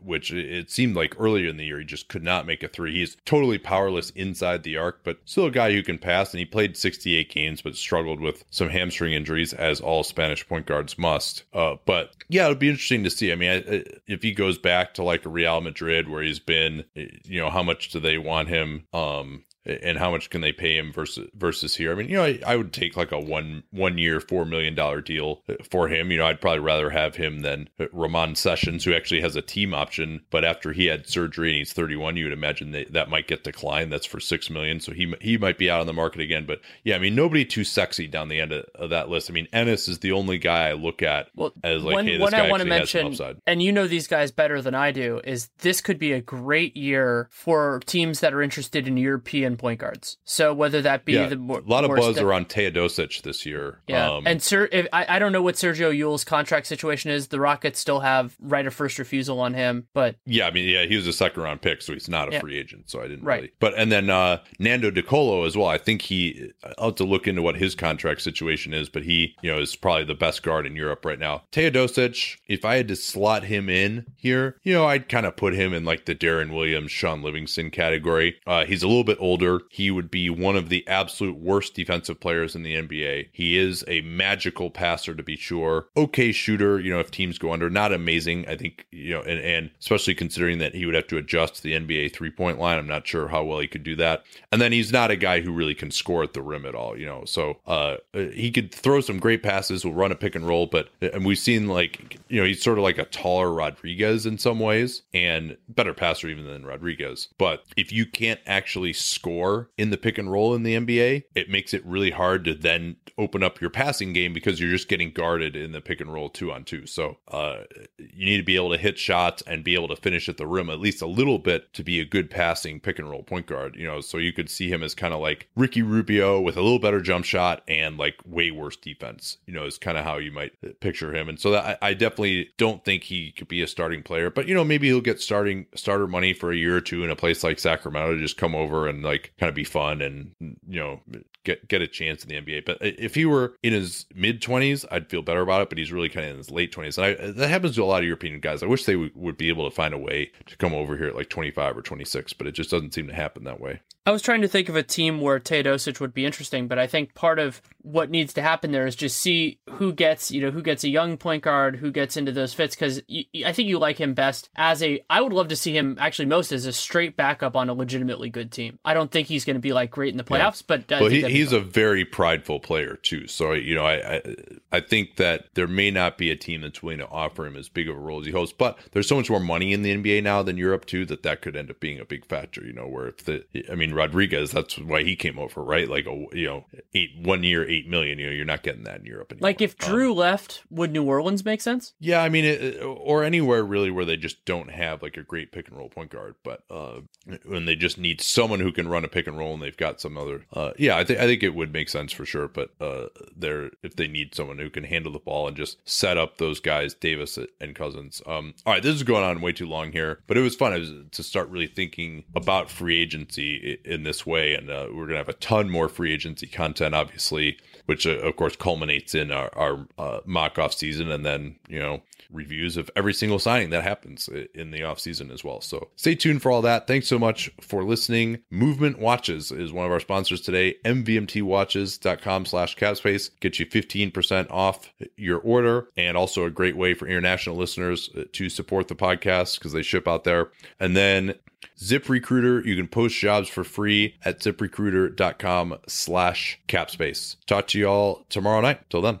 which it seemed like earlier in the year he just could not make a three. He's totally powerless inside the arc, but still a guy who can pass, and he played sixty-eight games but struggled with some hamstring injuries, as all Spanish point guards must. Uh, but yeah, it'll be interesting to see. I mean, I, I, if he goes back to like a Real Madrid where he's been, you know, how much do they want him? Um, and how much can they pay him versus versus here? I mean, you know, I, I would take like a one one year four million dollar deal for him. You know, I'd probably rather have him than Ramon Sessions, who actually has a team option, but after he had surgery and he's thirty-one, you would imagine that that might get declined. That's for six million, so he he might be out on the market again. But yeah, I mean, nobody too sexy down the end of, of that list. I mean, Ennis is the only guy I look at well, as like, one, hey, this guy I actually mention, has some upside. And you know these guys better than I do. Is this could be a great year for teams that are interested in European point guards. So whether that be yeah, the more, a lot of buzz st- around Teodosic this year. Yeah, um, and Sir, if, I, I don't know what Sergio Yule's contract situation is. The Rockets still have right of first refusal on him, but yeah, I mean, yeah, he was a second round pick, so he's not a yeah. free agent. So I didn't right. really. But and then uh, Nando DiColo as well. I think he. I'll have to look into what his contract situation is, but he, you know, is probably the best guard in Europe right now. Teodosic, if I had to slot him in here, you know, I'd kind of put him in like the Darren Williams, Sean Livingston category. Uh, he's a little bit older. He would be one of the absolute worst defensive players in the N B A. He is a magical passer, to be sure. Okay shooter, you know, if teams go under, not amazing. I think, you know, and, and especially considering that he would have to adjust to the N B A three-point line. I'm not sure how well he could do that. And then he's not a guy who really can score at the rim at all, you know. So uh, he could throw some great passes, will run a pick and roll, but and we've seen like, you know, he's sort of like a taller Rodriguez in some ways and better passer even than Rodriguez. But if you can't actually score in the pick and roll in the N B A, it makes it really hard to then open up your passing game because you're just getting guarded in the pick and roll two on two. So uh, you need to be able to hit shots and be able to finish at the rim at least a little bit to be a good passing pick and roll point guard, you know. So you could see him as kind of like Ricky Rubio with a little better jump shot and like way worse defense, you know, is kind of how you might picture him. And so that, I, I definitely don't think he could be a starting player, but you know, maybe he'll get starting starter money for a year or two in a place like Sacramento to just come over and like kind of be fun and, you know, get get a chance in the N B A. But if he were in his mid-twenties, I'd feel better about it, but he's really kind of in his late twenties. And I, that happens to a lot of European guys. I wish they w- would be able to find a way to come over here at like twenty-five or twenty-six, but it just doesn't seem to happen that way. I was trying to think of a team where Teodosic would be interesting, but I think part of what needs to happen there is just see who gets, you know, who gets a young point guard, who gets into those fits, because I think you like him best as a, I would love to see him actually most as a straight backup on a legitimately good team. I don't think he's going to be like great in the playoffs, yeah. but, I but think he, he's fun. a very prideful player too. So, you know, I, I, I think that there may not be a team that's willing to offer him as big of a role as he hosts, but there's so much more money in the N B A now than Europe too, that that could end up being a big factor, you know, where if the, I mean, Rodriguez, that's why he came over, right? Like, a, you know, eight one year, eight million. You know, you're not getting that in Europe anymore. Like, if Jrue um, left, would New Orleans make sense? Yeah, I mean, it, or anywhere really where they just don't have like a great pick and roll point guard, but uh, when they just need someone who can run a pick and roll, and they've got some other. Uh, yeah, I think I think it would make sense for sure. But uh, they're if they need someone who can handle the ball and just set up those guys, Davis and Cousins. Um, all right, this is going on way too long here, but it was fun I was, to start really thinking about free agency. It, in this way, and uh, we're gonna have a ton more free agency content, obviously, which uh, of course culminates in our, our uh, mock off season, and then, you know, reviews of every single signing that happens in the off season as well. So stay tuned for all that. Thanks so much for listening. Movement Watches is one of our sponsors today. M V M T watches dot com slash capspace gets you fifteen percent off your order, and also a great way for international listeners to support the podcast because they ship out there. And then ZipRecruiter, you can post jobs for free at zip recruiter dot com slash capspace. Talk to you all tomorrow night. Till then.